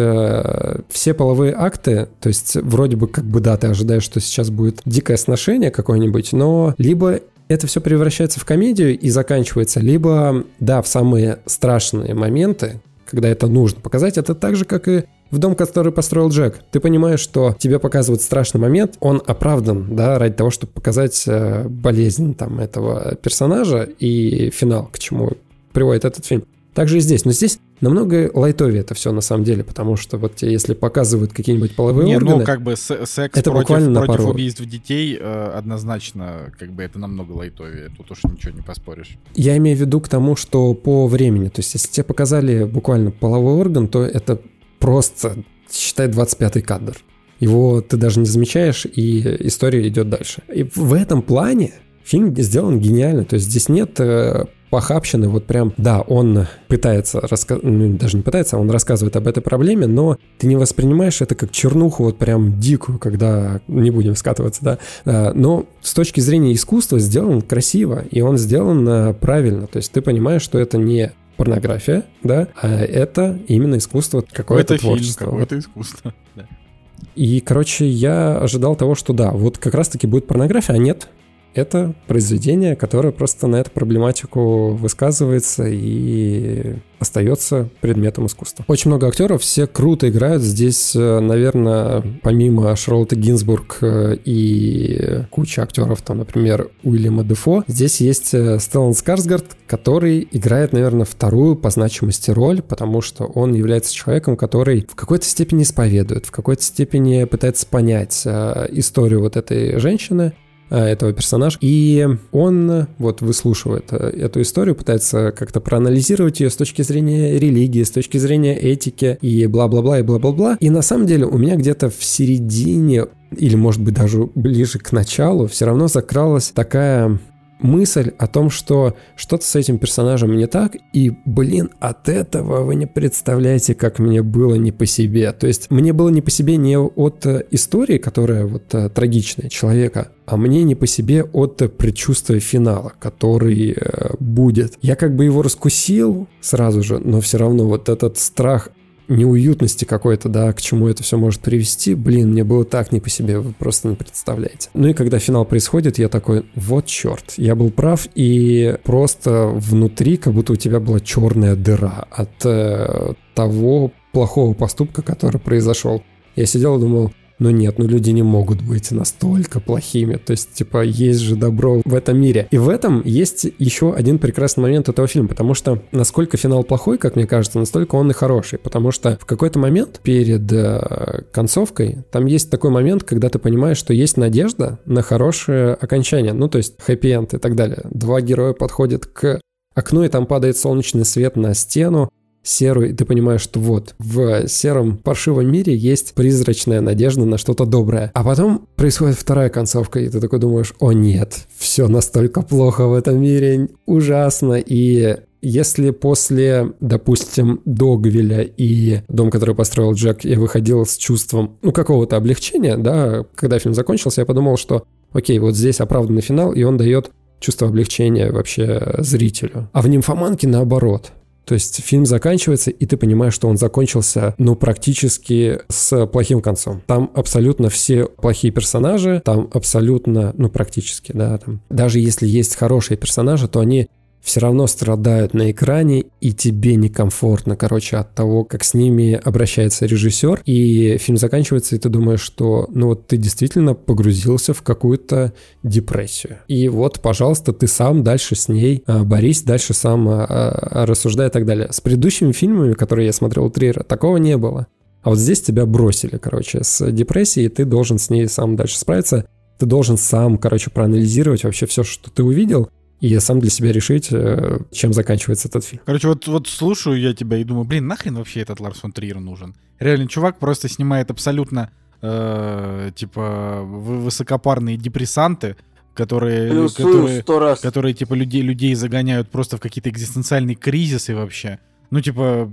все половые акты, то есть вроде бы как бы да, ты ожидаешь, что сейчас будет дикое сношение какое-нибудь, но либо... Это все превращается в комедию и заканчивается либо, да, в самые страшные моменты, когда это нужно показать. Это так же, как и в «Дом, который построил Джек». Ты понимаешь, что тебе показывают страшный момент, он оправдан, да, ради того, чтобы показать болезнь там этого персонажа и финал, к чему приводит этот фильм. Также и здесь. Но здесь намного лайтовее это все на самом деле, потому что вот если показывают какие-нибудь половые органы... Ну, как бы секс это против убийств детей однозначно, как бы это намного лайтовее. Тут уж ничего не поспоришь. Я имею в виду к тому, что по времени. То есть если тебе показали буквально половой орган, то это просто, считай, 25-й кадр. Его ты даже не замечаешь, и история идет дальше. И в этом плане фильм сделан гениально. То есть здесь нет... похабщины, вот прям, да, он пытается, ну, даже не пытается, он рассказывает об этой проблеме, но ты не воспринимаешь это как чернуху вот прям дикую, когда не будем скатываться, да, но с точки зрения искусства сделан красиво, и он сделан правильно, то есть ты понимаешь, что это не порнография, да, а это именно искусство, какое-то творчество. Какое-то искусство, да. И, короче, я ожидал того, что да, вот как раз-таки будет порнография, а нет. Это произведение, которое просто на эту проблематику высказывается и остается предметом искусства. Очень много актеров, все круто играют. Здесь, наверное, помимо Шарлотты Гинзбург и куча актеров, там, например, Уильяма Дефо, здесь есть Стеллан Скарсгард, который играет, наверное, вторую по значимости роль, потому что он является человеком, который в какой-то степени исповедует, в какой-то степени пытается понять историю вот этой женщины, этого персонажа, и он вот выслушивает эту историю, пытается как-то проанализировать ее с точки зрения религии, с точки зрения этики и бла-бла-бла и бла-бла-бла. И на самом деле у меня где-то в середине или, может быть, даже ближе к началу все равно закралась такая мысль о том, что что-то с этим персонажем не так, и, блин, от этого вы не представляете, как мне было не по себе. То есть мне было не по себе не от истории, которая вот трагичная человека, а мне не по себе от предчувствия финала, который будет. Я как бы его раскусил сразу же, но все равно вот этот страх неуютности какой-то, да, к чему это все может привести, блин, мне было так не по себе, вы просто не представляете. Ну и когда финал происходит, я такой, вот черт, я был прав, и просто внутри, как будто у тебя была черная дыра от того плохого поступка, который произошел. Я сидел и думал, ну нет, ну люди не могут быть настолько плохими, то есть, типа, есть же добро в этом мире. И в этом есть еще один прекрасный момент этого фильма, потому что насколько финал плохой, как мне кажется, настолько он и хороший, потому что в какой-то момент перед концовкой там есть такой момент, когда ты понимаешь, что есть надежда на хорошее окончание, ну то есть хэппи-энд и так далее. Два героя подходят к окну, и там падает солнечный свет на стену, серую, и ты понимаешь, что вот, в сером паршивом мире есть призрачная надежда на что-то доброе. А потом происходит вторая концовка, и ты такой думаешь, о нет, все настолько плохо в этом мире, ужасно. И если после, допустим, Догвилля и «Дом, который построил Джек», я выходил с чувством, ну, какого-то облегчения, да, когда фильм закончился, я подумал, что окей, вот здесь оправданный финал, и он дает чувство облегчения вообще зрителю. А в «Нимфоманке» наоборот. То есть фильм заканчивается, и ты понимаешь, что он закончился, ну, практически с плохим концом. Там абсолютно все плохие персонажи, там абсолютно, ну, практически, да, там. Даже если есть хорошие персонажи, то они все равно страдают на экране, и тебе некомфортно, короче, от того, как с ними обращается режиссер, и фильм заканчивается, и ты думаешь, что, ну, вот ты действительно погрузился в какую-то депрессию. И вот, пожалуйста, ты сам дальше с ней борись, дальше сам рассуждай и так далее. С предыдущими фильмами, которые я смотрел у Триера, такого не было. А вот здесь тебя бросили, короче, с депрессией, и ты должен с ней сам дальше справиться, ты должен сам, короче, проанализировать вообще все, что ты увидел, и сам для себя решить, чем заканчивается этот фильм. Короче, вот слушаю я тебя и думаю, блин, нахрен вообще этот Ларс фон Триер нужен? Реально, чувак просто снимает абсолютно, типа, высокопарные депрессанты, которые типа, людей загоняют просто в какие-то экзистенциальные кризисы вообще. Ну, типа,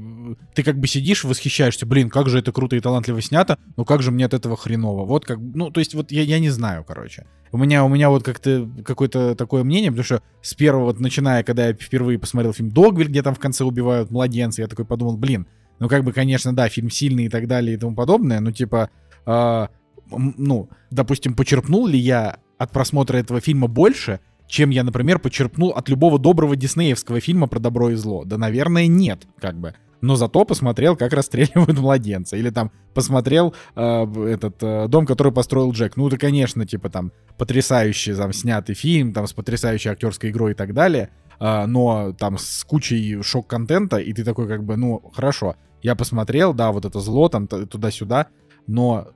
ты как бы сидишь, восхищаешься, блин, как же это круто и талантливо снято, но как же мне от этого хреново. Вот как, ну, то есть, вот я не знаю, короче. У меня вот как-то какое-то такое мнение, потому что с первого, вот начиная, когда я впервые посмотрел фильм «Догвилль», где там в конце убивают младенца, я такой подумал, блин, ну, как бы, конечно, да, фильм сильный и так далее и тому подобное, но, типа, ну, допустим, почерпнул ли я от просмотра этого фильма больше, чем я, например, почерпнул от любого доброго диснеевского фильма про добро и зло? Да, наверное, нет, как бы. Но зато посмотрел, как расстреливают младенца. Или там посмотрел «Дом, который построил Джек». Ну, это, конечно, типа там потрясающий там снятый фильм, там с потрясающей актерской игрой и так далее. Но там с кучей шок-контента, и ты такой как бы, ну, хорошо, я посмотрел, да, вот это зло, там туда-сюда, но...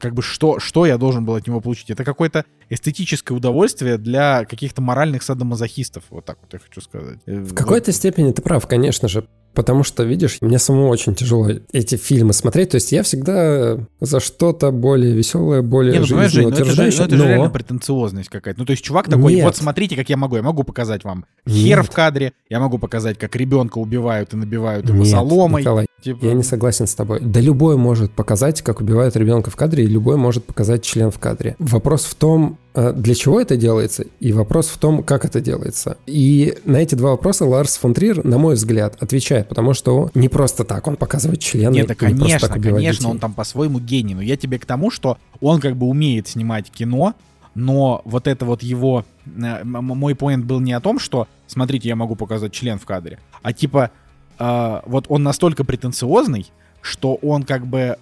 как бы что я должен был от него получить? Это какое-то эстетическое удовольствие для каких-то моральных садомазохистов. Вот так вот я хочу сказать. В какой-то степени ты прав, конечно же. Потому что, видишь, мне самому очень тяжело эти фильмы смотреть. То есть я всегда за что-то более веселое, более жизнеутверждающее. Это же реально претенциозность какая-то. Ну, то есть чувак такой, вот смотрите, как я могу. Я могу показать вам хер в кадре, я могу показать, как ребенка убивают и набивают его соломой. Николай, я не согласен с тобой. Да любой может показать, как убивают ребенка в кадре, и любой может показать член в кадре. Вопрос в том, для чего это делается, и вопрос в том, как это делается. И на эти два вопроса Ларс фон Триер, на мой взгляд, отвечает, потому что не просто так он показывает члены. Нет, да, конечно, он там по-своему гений. Но я тебе к тому, что он как бы умеет снимать кино, но вот это вот его... Мой поинт был не о том, что, смотрите, я могу показать член в кадре, а типа вот он настолько претенциозный, что он как бы...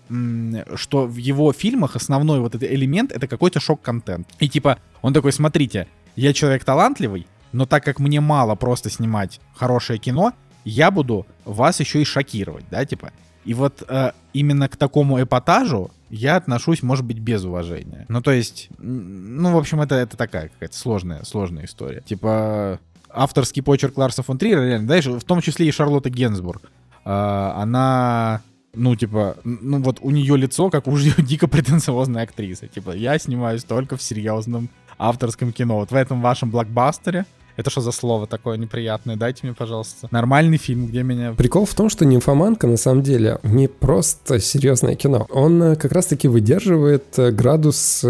Что в его фильмах основной вот этот элемент — это какой-то шок-контент. И типа он такой, смотрите, я человек талантливый, но так как мне мало просто снимать хорошее кино, я буду вас еще и шокировать, да, типа. И вот именно к такому эпатажу я отношусь, может быть, без уважения. Ну, то есть... Ну, в общем, это такая какая-то сложная история. Типа авторский почерк Ларса фон Триера, реально, знаешь, в том числе и Шарлотта Генсбур. Она... Ну, типа, ну вот у нее лицо, как у дико претенциозной актрисы. Типа, я снимаюсь только в серьезном авторском кино. Вот в этом вашем блокбастере. Это что за слово такое неприятное? Дайте мне, пожалуйста. Нормальный фильм, где меня... Прикол в том, что «Нимфоманка» на самом деле не просто серьезное кино. Он как раз-таки выдерживает градус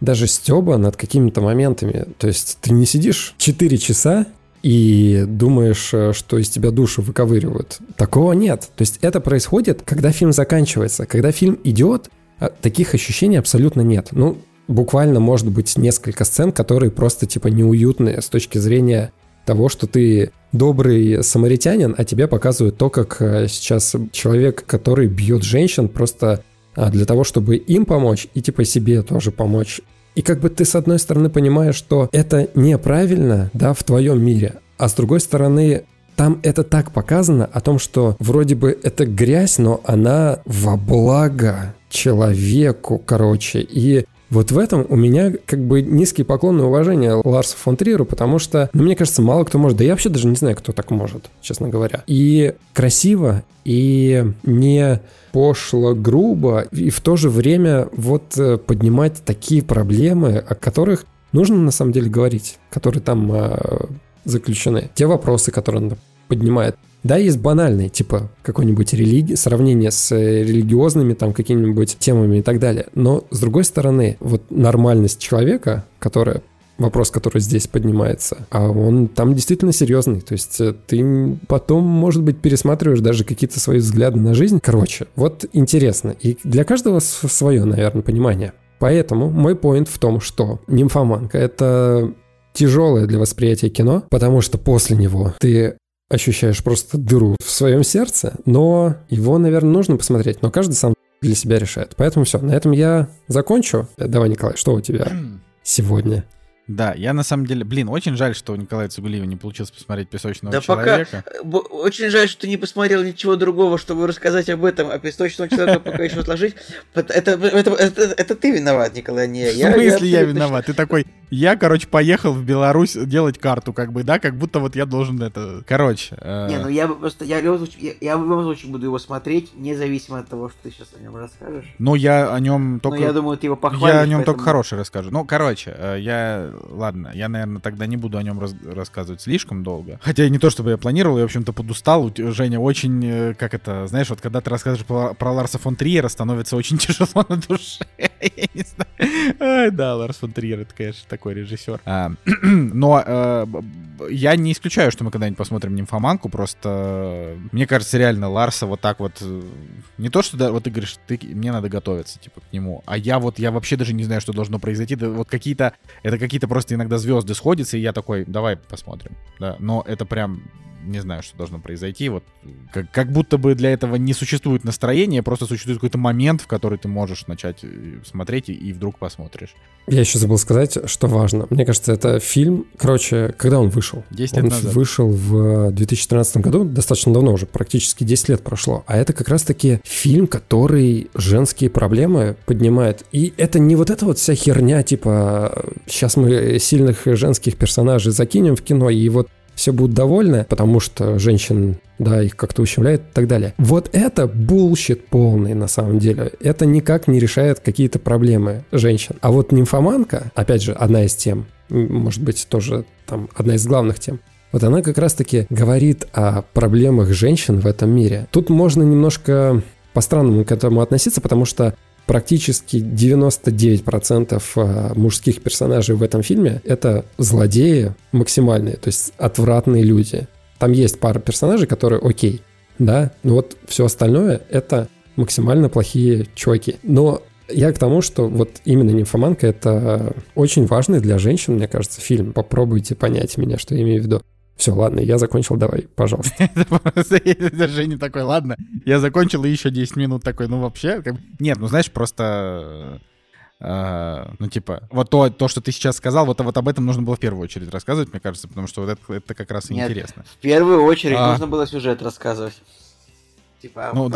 даже стёба над какими-то моментами. То есть ты не сидишь 4 часа и думаешь, что из тебя душу выковыривают. Такого нет. То есть это происходит, когда фильм заканчивается. Когда фильм идет, таких ощущений абсолютно нет. Ну... Буквально, может быть, несколько сцен, которые просто, типа, неуютные с точки зрения того, что ты добрый самаритянин, а тебе показывают то, как сейчас человек, который бьет женщин просто для того, чтобы им помочь и, типа, себе тоже помочь. И как бы ты, с одной стороны, понимаешь, что это неправильно, да, в твоем мире, а с другой стороны... Там это так показано, о том, что вроде бы это грязь, но она во благо человеку, короче. И вот в этом у меня как бы низкий поклон и уважение Ларсу фон Триеру, потому что, ну, мне кажется, мало кто может, да я вообще даже не знаю, кто так может, честно говоря. И красиво, и не пошло, грубо, и в то же время вот поднимать такие проблемы, о которых нужно на самом деле говорить, которые там... заключены. Те вопросы, которые он поднимает. Да, есть банальные, типа какой-нибудь религии, сравнение с религиозными там какими-нибудь темами и так далее. Но, с другой стороны, вот нормальность человека, которая, вопрос, который здесь поднимается, а он там действительно серьезный. То есть ты потом, может быть, пересматриваешь даже какие-то свои взгляды на жизнь. Короче, вот интересно. И для каждого свое, наверное, понимание. Поэтому мой поинт в том, что «Нимфоманка» — это... тяжелое для восприятия кино, потому что после него ты ощущаешь просто дыру в своем сердце, но его, наверное, нужно посмотреть, но каждый сам для себя решает. Поэтому все, на этом я закончу. Давай, Николай, что у тебя сегодня? Да, я на самом деле, очень жаль, что у Николая Цугулиева не получилось посмотреть «Песочного человека». Да пока, очень жаль, что ты не посмотрел ничего другого, чтобы рассказать об этом, а «Песочного человека» пока еще отложить. Это ты виноват, Николай, не я. В смысле я виноват? Ты такой, я поехал в Беларусь делать карту, как будто вот я должен это... Не, ну я просто, я в любом случае буду его смотреть, независимо от того, что ты сейчас о нем расскажешь. Ну я о нем только... Ну я думаю, ты его похвалишь. Я о нем только хороший расскажу. Ладно, я, наверное, тогда не буду о нем рассказывать слишком долго. Хотя не то, чтобы я планировал, я, в общем-то, подустал. Женя, очень, когда ты рассказываешь про Ларса фон Триера, становится очень тяжело на душе. Я не знаю. Ларс фон Триер, это, конечно, такой режиссер. Но я не исключаю, что мы когда-нибудь посмотрим «Нимфоманку», просто, мне кажется, реально Ларса вот так вот... Не то, что вот ты говоришь, мне надо готовиться, к нему. А я вообще даже не знаю, что должно произойти. Какие-то просто иногда звезды сходятся, и я такой, давай посмотрим. Да, но это прям не знаю, что должно произойти. Вот как будто бы для этого не существует настроения, просто существует какой-то момент, в который ты можешь начать смотреть и вдруг посмотришь. Я еще забыл сказать, что важно. Мне кажется, это фильм, когда он вышел? 10 лет назад. Он вышел в 2013 году, достаточно давно уже, практически 10 лет прошло. А это как раз-таки фильм, который женские проблемы поднимает. И это не вот эта вот вся херня, сейчас мы сильных женских персонажей закинем в кино, и вот все будут довольны, потому что женщин, да, их как-то ущемляют и так далее. Вот это булщит полный на самом деле. Это никак не решает какие-то проблемы женщин. А вот «Нимфоманка», опять же, одна из тем, может быть, тоже там одна из главных тем, вот она как раз-таки говорит о проблемах женщин в этом мире. Тут можно немножко по-странному к этому относиться, потому что практически 99% мужских персонажей в этом фильме — это злодеи максимальные, то есть отвратные люди. Там есть пара персонажей, которые окей, да, но вот все остальное — это максимально плохие чуваки. Но я к тому, что вот именно «Нимфоманка» — это очень важный для женщин, мне кажется, фильм. Попробуйте понять меня, что я имею в виду. Все, ладно, я закончил, давай, пожалуйста. Женя такой, ладно, я закончил, и еще 10 минут такой, Нет, просто... вот то, что ты сейчас сказал, вот об этом нужно было в первую очередь рассказывать, мне кажется, потому что вот это как раз и интересно. В первую очередь нужно было сюжет рассказывать.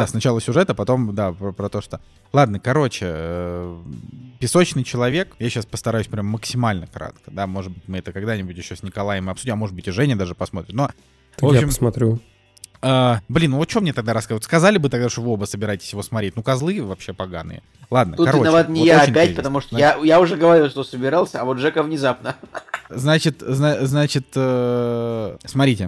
Сначала сюжет, а потом, про то, что... Ладно, «Песочный человек», я сейчас постараюсь прям максимально кратко, да, может быть, мы это когда-нибудь еще с Николаем обсудим, а может быть, и Женя даже посмотрит, но... Я посмотрю. Блин, ну вот что мне тогда рассказывают? Сказали бы тогда, что вы оба собираетесь его смотреть. Ну, козлы вообще поганые. Ладно, тут короче. Тут виноват не вот я опять, потому что я уже говорил, что собирался, а вот Джека внезапно. Значит, смотрите.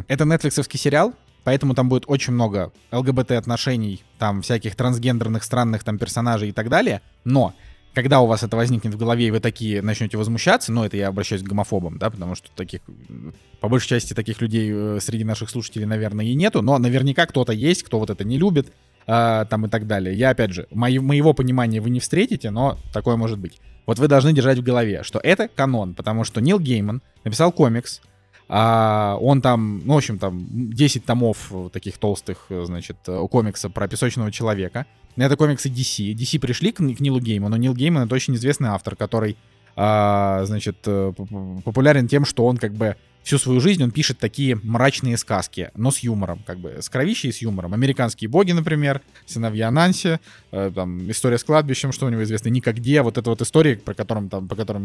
Это нетфликсовский сериал, поэтому там будет очень много ЛГБТ-отношений, там всяких трансгендерных, странных там персонажей и так далее. Но когда у вас это возникнет в голове, и вы такие начнете возмущаться, ну, это я обращаюсь к гомофобам, да, потому что таких, по большей части, таких людей среди наших слушателей, наверное, и нету, но наверняка кто-то есть, кто вот это не любит, там и так далее. Я, опять же, моего понимания вы не встретите, но такое может быть. Вот вы должны держать в голове, что это канон, потому что Нил Гейман написал комикс, он там, ну, в общем, там 10 томов таких толстых, значит, комикса про Песочного человека. Это комиксы DC. DC пришли к Нилу Гейману. Нил Гейман — это очень известный автор, который, значит, популярен тем, что он как бы всю свою жизнь он пишет такие мрачные сказки, но с юмором, как бы, с кровищей и с юмором. «Американские боги», например, «Сыновья Нанси», там, «История с кладбищем», что у него известно, «Никогде», вот это вот истории, по которым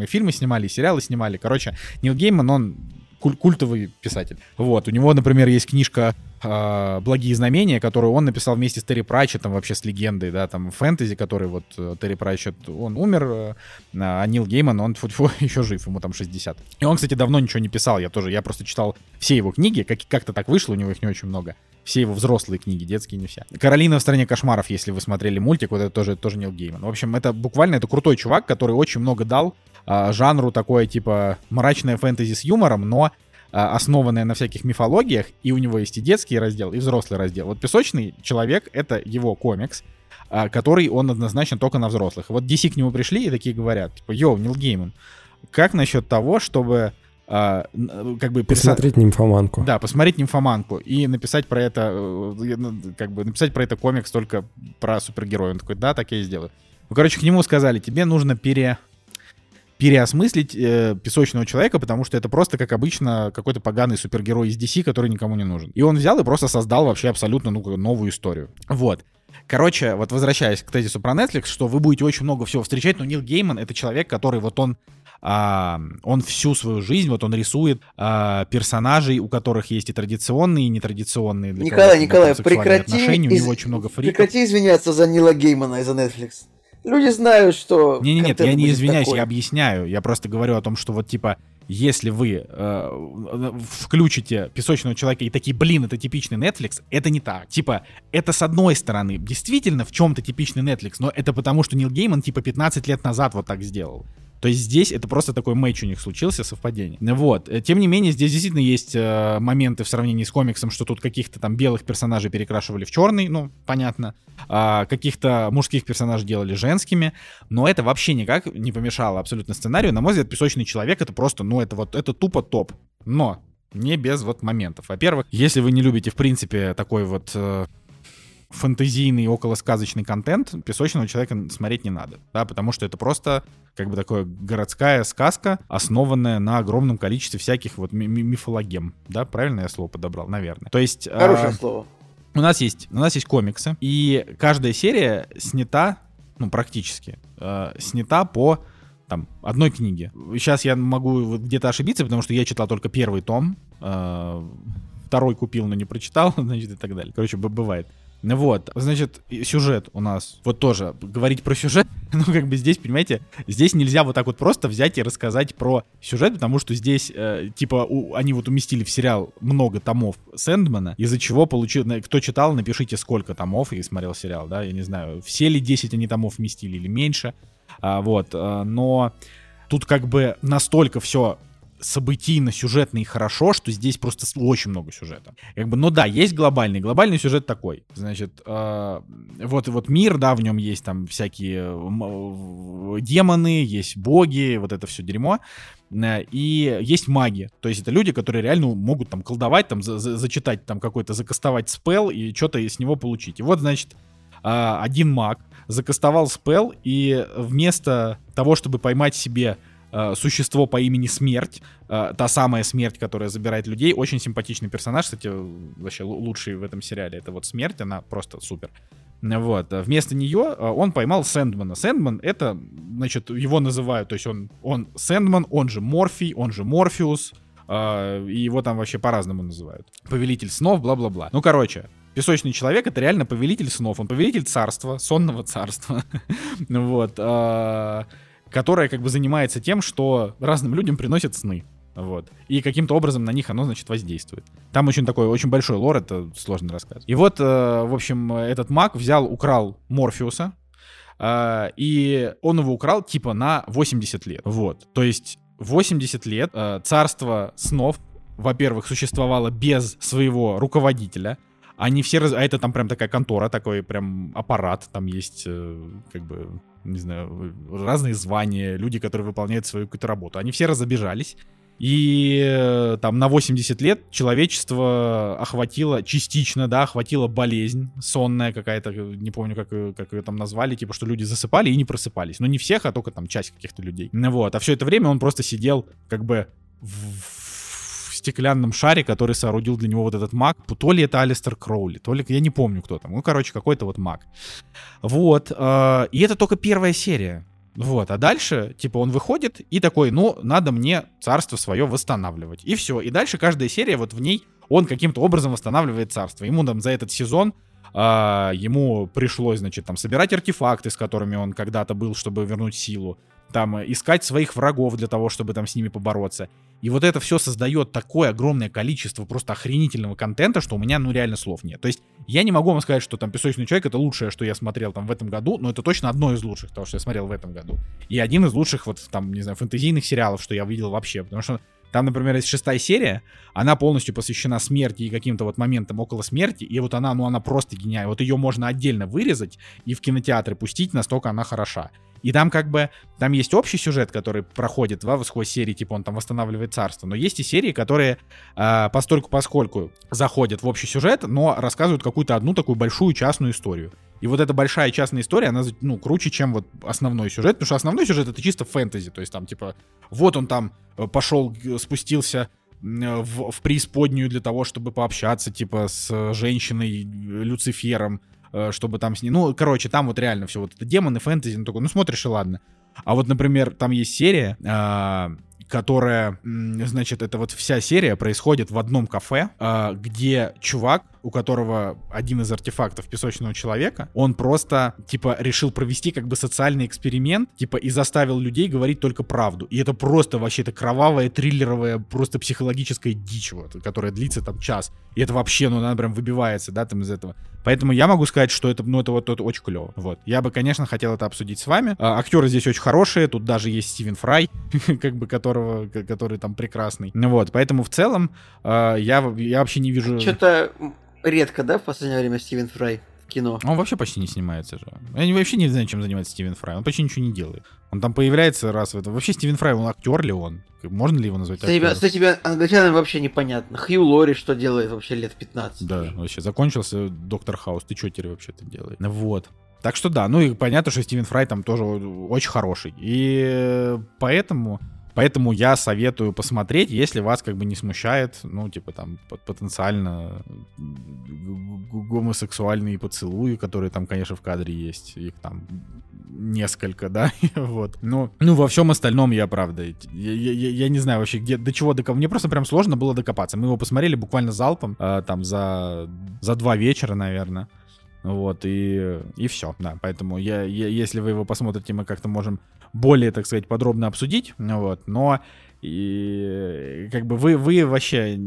и фильмы снимали, и сериалы снимали. Короче, Нил Гейман, он культовый писатель. Вот, у него, например, есть книжка «Благие знамения», которую он написал вместе с Терри Пратчеттом, вообще с легендой, да, там фэнтези, который вот Терри Пратчетт, он умер, а Нил Гейман, он еще жив, ему там 60. И он, кстати, давно ничего не писал, я просто читал все его книги, как-то так вышло, у него их не очень много. Все его взрослые книги, детские не все. «Каролина в стране кошмаров», если вы смотрели мультик, вот это тоже Нил Гейман. В общем, это буквально, это крутой чувак, который очень много дал жанру такое, типа, мрачное фэнтези с юмором, но основанное на всяких мифологиях, и у него есть и детский раздел, и взрослый раздел. Вот «Песочный человек» — это его комикс, который он однозначно только на взрослых. Вот DC к нему пришли и такие говорят, типа, йоу, Нил Гейман, как насчет того, чтобы... как бы посмотреть «Нимфоманку». Да, посмотреть «Нимфоманку» и написать про это, как бы написать про это комикс только про супергероя. Он такой, да, так я и сделаю. Ну, короче, к нему сказали, тебе нужно переосмыслить «Песочного человека», потому что это просто, как обычно, какой-то поганый супергерой из DC, который никому не нужен. И он взял и просто создал вообще абсолютно новую историю. Вот. Короче, вот возвращаясь к тезису про Netflix, что вы будете очень много всего встречать, но Нил Гейман — это человек, который вот он всю свою жизнь, вот он рисует персонажей, у которых есть и традиционные, и нетрадиционные. Николай, прекрати, у него очень много фриков. Прекрати извиняться за Нила Геймана и за Netflix. Люди знают, что... Нет, я не извиняюсь, такой. Я объясняю. Я просто говорю о том, что вот типа, если вы включите «Песочного человека» и такие, блин, это типичный Netflix, это не так. Типа, это с одной стороны действительно в чем-то типичный Netflix, но это потому, что Нил Гейман типа 15 лет назад вот так сделал. То есть здесь это просто такой мэч у них случился, совпадение. Вот. Тем не менее, здесь действительно есть моменты в сравнении с комиксом, что тут каких-то там белых персонажей перекрашивали в черный, ну, понятно. Каких-то мужских персонажей делали женскими. Но это вообще никак не помешало абсолютно сценарию. На мой взгляд, «Песочный человек» — это просто, ну, это вот, это тупо топ. Но не без вот моментов. Во-первых, если вы не любите, в принципе, такой вот... фэнтезийный, околосказочный контент, «Песочного человека» смотреть не надо, да, потому что это просто как бы такая городская сказка, основанная на огромном количестве всяких вот мифологем, да, правильно я слово подобрал, наверное. То есть... Хорошее слово. У нас есть комиксы, и каждая серия снята, ну, практически, снята по там одной книге. Сейчас я могу где-то ошибиться, потому что я читал только первый том, второй купил, но не прочитал, значит, и так далее. Короче, бывает. Вот, значит, сюжет у нас. Вот тоже, говорить про сюжет, ну, как бы здесь, понимаете, здесь нельзя вот так вот просто взять и рассказать про сюжет, потому что здесь, они вот уместили в сериал много томов Сэндмана, из-за чего получил... Кто читал, напишите, сколько томов и смотрел сериал, да, я не знаю, все ли 10 они томов вместили или меньше, но тут как бы настолько все... событийно, сюжетно и хорошо, что здесь просто очень много сюжета. Как бы, ну да, есть глобальный. Глобальный сюжет такой. Значит, вот мир, да, в нем есть там всякие демоны, есть боги, вот это все дерьмо. И есть маги. То есть это люди, которые реально могут там колдовать, там зачитать там какой-то, закастовать спелл и что-то из него получить. И вот, значит, один маг закастовал спелл, и вместо того, чтобы поймать себе существо по имени Смерть, та самая Смерть, которая забирает людей, очень симпатичный персонаж, кстати, вообще лучший в этом сериале, это вот Смерть, она просто супер. Вот, вместо нее он поймал Сэндмана. Сэндман — это, значит, его называют, то есть он Сэндман, он же Морфий, он же Морфеус, И его там вообще по-разному называют. Повелитель снов, бла-бла-бла. Ну, короче, Песочный человек — это реально повелитель снов. Он повелитель царства, сонного царства. Вот. Которое как бы занимается тем, что разным людям приносят сны. Вот. И каким-то образом на них оно, значит, воздействует. Там очень такой, очень большой лор, это сложно рассказать. И вот, в общем, этот маг взял, украл Морфеуса, и он его украл типа на 80 лет. Вот. То есть 80 лет царство снов, во-первых, существовало без своего руководителя. Они все... А это там прям такая контора, такой прям аппарат. Там есть, как бы, не знаю, разные звания, люди, которые выполняют свою какую-то работу. Они все разобежались. И там на 80 лет человечество охватило, частично, да, охватила болезнь сонная какая-то, не помню, как ее там назвали, типа, что люди засыпали и не просыпались. Но не всех, а только там часть каких-то людей. Вот, а все это время он просто сидел как бы в стеклянном шаре, который соорудил для него вот этот маг. То ли это Алистер Кроули, то ли, я не помню, кто там. Ну, короче, какой-то вот маг. Вот, и это только первая серия. Вот, а дальше, типа, он выходит и такой, ну, надо мне царство свое восстанавливать. И все, и дальше каждая серия, вот в ней он каким-то образом восстанавливает царство. Ему там за этот сезон, ему пришлось, значит, там, собирать артефакты, с которыми он когда-то был, чтобы вернуть силу. Там, искать своих врагов для того, чтобы там с ними побороться. И вот это все создает такое огромное количество просто охренительного контента, что у меня, ну, реально слов нет. То есть я не могу вам сказать, что там «Песочный человек» — это лучшее, что я смотрел там в этом году, но это точно одно из лучших, потому что я смотрел в этом году. И один из лучших вот там, не знаю, фэнтезийных сериалов, что я видел вообще, потому что там, например, есть 6-я серия, она полностью посвящена смерти и каким-то вот моментам около смерти, и вот она, ну, она просто гениальна. Вот ее можно отдельно вырезать и в кинотеатры пустить, настолько она хороша. И там как бы, там есть общий сюжет, который проходит, да, сквозь серии, типа он там восстанавливает царство, но есть и серии, которые постольку-поскольку заходят в общий сюжет, но рассказывают какую-то одну такую большую частную историю. И вот эта большая частная история, она, ну, круче, чем вот основной сюжет, потому что основной сюжет — это чисто фэнтези, то есть там типа вот он там пошел, спустился в преисподнюю для того, чтобы пообщаться типа с женщиной Люцифером, чтобы там с ней... Ну, короче, там вот реально все вот это демоны, фэнтези, ну, такой, ну, смотришь и ладно. А вот, например, там есть серия, которая, значит, это вот вся серия происходит в одном кафе, где чувак, у которого один из артефактов Песочного человека, он просто, типа, решил провести как бы социальный эксперимент, типа, и заставил людей говорить только правду. И это просто вообще, это кровавая, триллеровая, просто психологическая дичь, вот, которая длится там час. И это вообще, ну, она прям выбивается, да, там из этого. Поэтому я могу сказать, что это, ну, это вот это очень клево. Вот. Я бы, конечно, хотел это обсудить с вами. Актеры здесь очень хорошие, тут даже есть Стивен Фрай, как бы, который там прекрасный. Вот, поэтому в целом я вообще не вижу... Что-то... Редко, да, в последнее время Стивен Фрай в кино? Он вообще почти не снимается же. Я вообще не знаю, чем занимается Стивен Фрай. Он почти ничего не делает. Он там появляется раз в этом. Вообще Стивен Фрай, он актер ли он? Можно ли его назвать актером? С тебя англичанам вообще непонятно. Хью Лори что делает вообще лет 15? Да, уже. Вообще закончился Доктор Хаус. Ты что теперь вообще-то делаешь? Вот. Так что да, ну и понятно, что Стивен Фрай там тоже очень хороший. И поэтому я советую посмотреть, если вас как бы не смущает, ну, типа, там, потенциально гомосексуальные поцелуи, которые там, конечно, в кадре есть, их там несколько, да, вот. Ну, во всем остальном я, правда, я не знаю вообще, где, до чего докопаться, мне просто прям сложно было докопаться. Мы его посмотрели буквально залпом, там, за 2 вечера, наверное. Вот, и все, да, поэтому если вы его посмотрите, мы как-то можем более, так сказать, подробно обсудить, вот, но и как бы вы вообще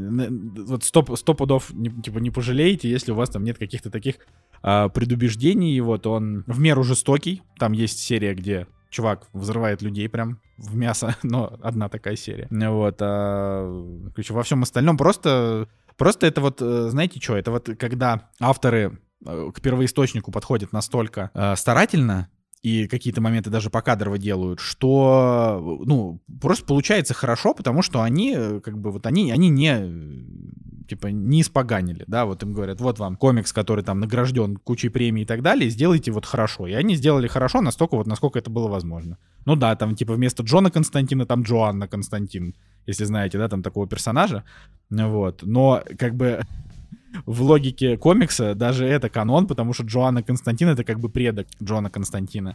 вот 100 пудов типа не пожалеете, если у вас там нет каких-то таких предубеждений, вот, он в меру жестокий, там есть серия, где чувак взрывает людей прям в мясо, но одна такая серия, вот, короче, во всем остальном просто это вот, знаете что, это вот когда авторы к первоисточнику подходят настолько старательно и какие-то моменты даже покадрово делают, что, ну, просто получается хорошо, потому что они, как бы, вот они не, типа, не испоганили, да, вот им говорят, вот вам комикс, который там награжден кучей премий и так далее, сделайте вот хорошо, и они сделали хорошо настолько вот, насколько это было возможно. Ну да, там, типа, вместо Джона Константина там Джоанна Константин, если знаете, да, там такого персонажа, вот, но, как бы... В логике комикса даже это канон, потому что Джоанна Константин — это как бы предок Джона Константина,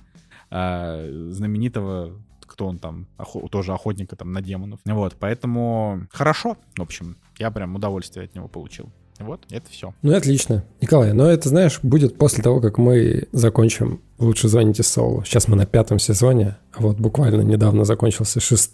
знаменитого кто он там, тоже охотника там на демонов. Вот, поэтому хорошо, в общем, я прям удовольствие от него получил. Вот, это все. Ну, отлично. Николай, но это, знаешь, будет после того, как мы закончим «Лучше звоните Солу». Сейчас мы на 5 сезоне, а вот буквально недавно закончился 6.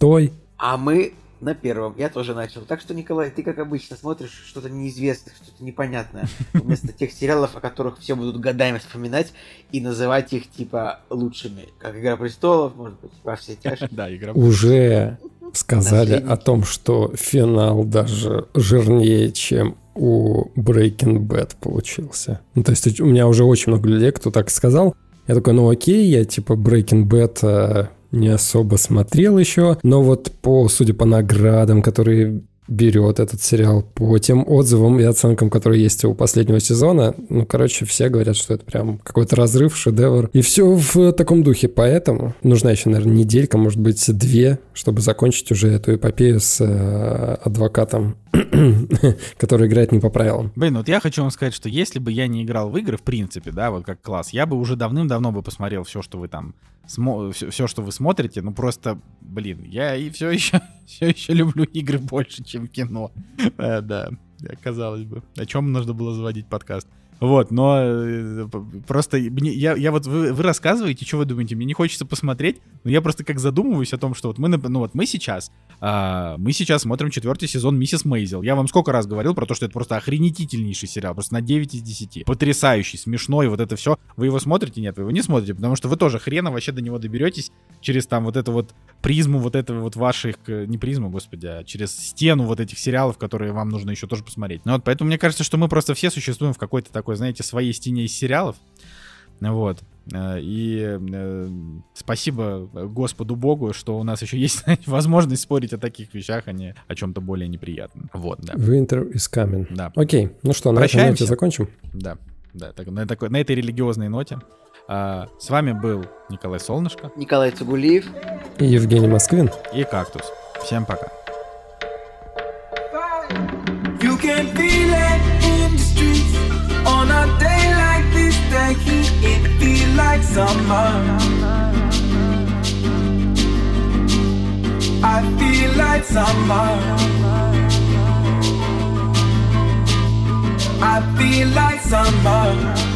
А мы на 1. Я тоже начал. Так что, Николай, ты, как обычно, смотришь что-то неизвестное, что-то непонятное, вместо тех сериалов, о которых все будут годами вспоминать и называть их, типа, лучшими. Как «Игра престолов», может быть, «Во все тяжкие». Да, «Игра престолов». Уже сказали о том, что финал даже жирнее, чем у Breaking Bad получился. Ну, то есть у меня уже очень много людей, кто так сказал. Я такой, ну окей, я типа Breaking Bad не особо смотрел еще, но вот по, судя по наградам, которые берет этот сериал, по тем отзывам и оценкам, которые есть у последнего сезона, ну, короче, все говорят, что это прям какой-то разрыв, шедевр. И все в таком духе, поэтому нужна еще, наверное, неделька, может быть, 2, чтобы закончить уже эту эпопею с адвокатом, который играет не по правилам. Блин, вот я хочу вам сказать, что если бы я не играл в игры, в принципе, да, вот как класс, я бы уже давным-давно бы посмотрел все, что вы там все, что вы смотрите, ну просто, блин, я и все еще люблю игры больше, чем кино. Да, казалось бы. О чем нужно было заводить подкаст? Вот, но просто я вот вы рассказываете, что вы думаете, мне не хочется посмотреть, но я просто как задумываюсь о том, что вот мы, ну вот мы сейчас смотрим 4 сезон «Миссис Мейзел». Я вам сколько раз говорил про то, что это просто охренительнейший сериал, просто на 9 из 10. Потрясающий, смешной, вот это все. Вы его смотрите? Нет, вы его не смотрите, потому что вы тоже хрена вообще до него доберетесь через там вот эту вот призму вот этого вот ваших, не призму, господи, а через стену вот этих сериалов, которые вам нужно еще тоже посмотреть. Ну вот, поэтому мне кажется, что мы просто все существуем в какой-то такой, знаете, своей стене из сериалов. Вот. И спасибо Господу Богу, что у нас еще есть возможность спорить о таких вещах, а не о чем-то более неприятном. Вот, да. Winter is coming. Да. Окей. Ну что, на этой ноте закончим? Да. Да, так, на этой религиозной ноте. С вами был Николай Солнышко, Николай Цугулиев и Евгений Москвин. И Кактус. Всем пока. You can feel it in the streets. On a day like this, the heat, it feels like summer. I feel like summer. I feel like summer.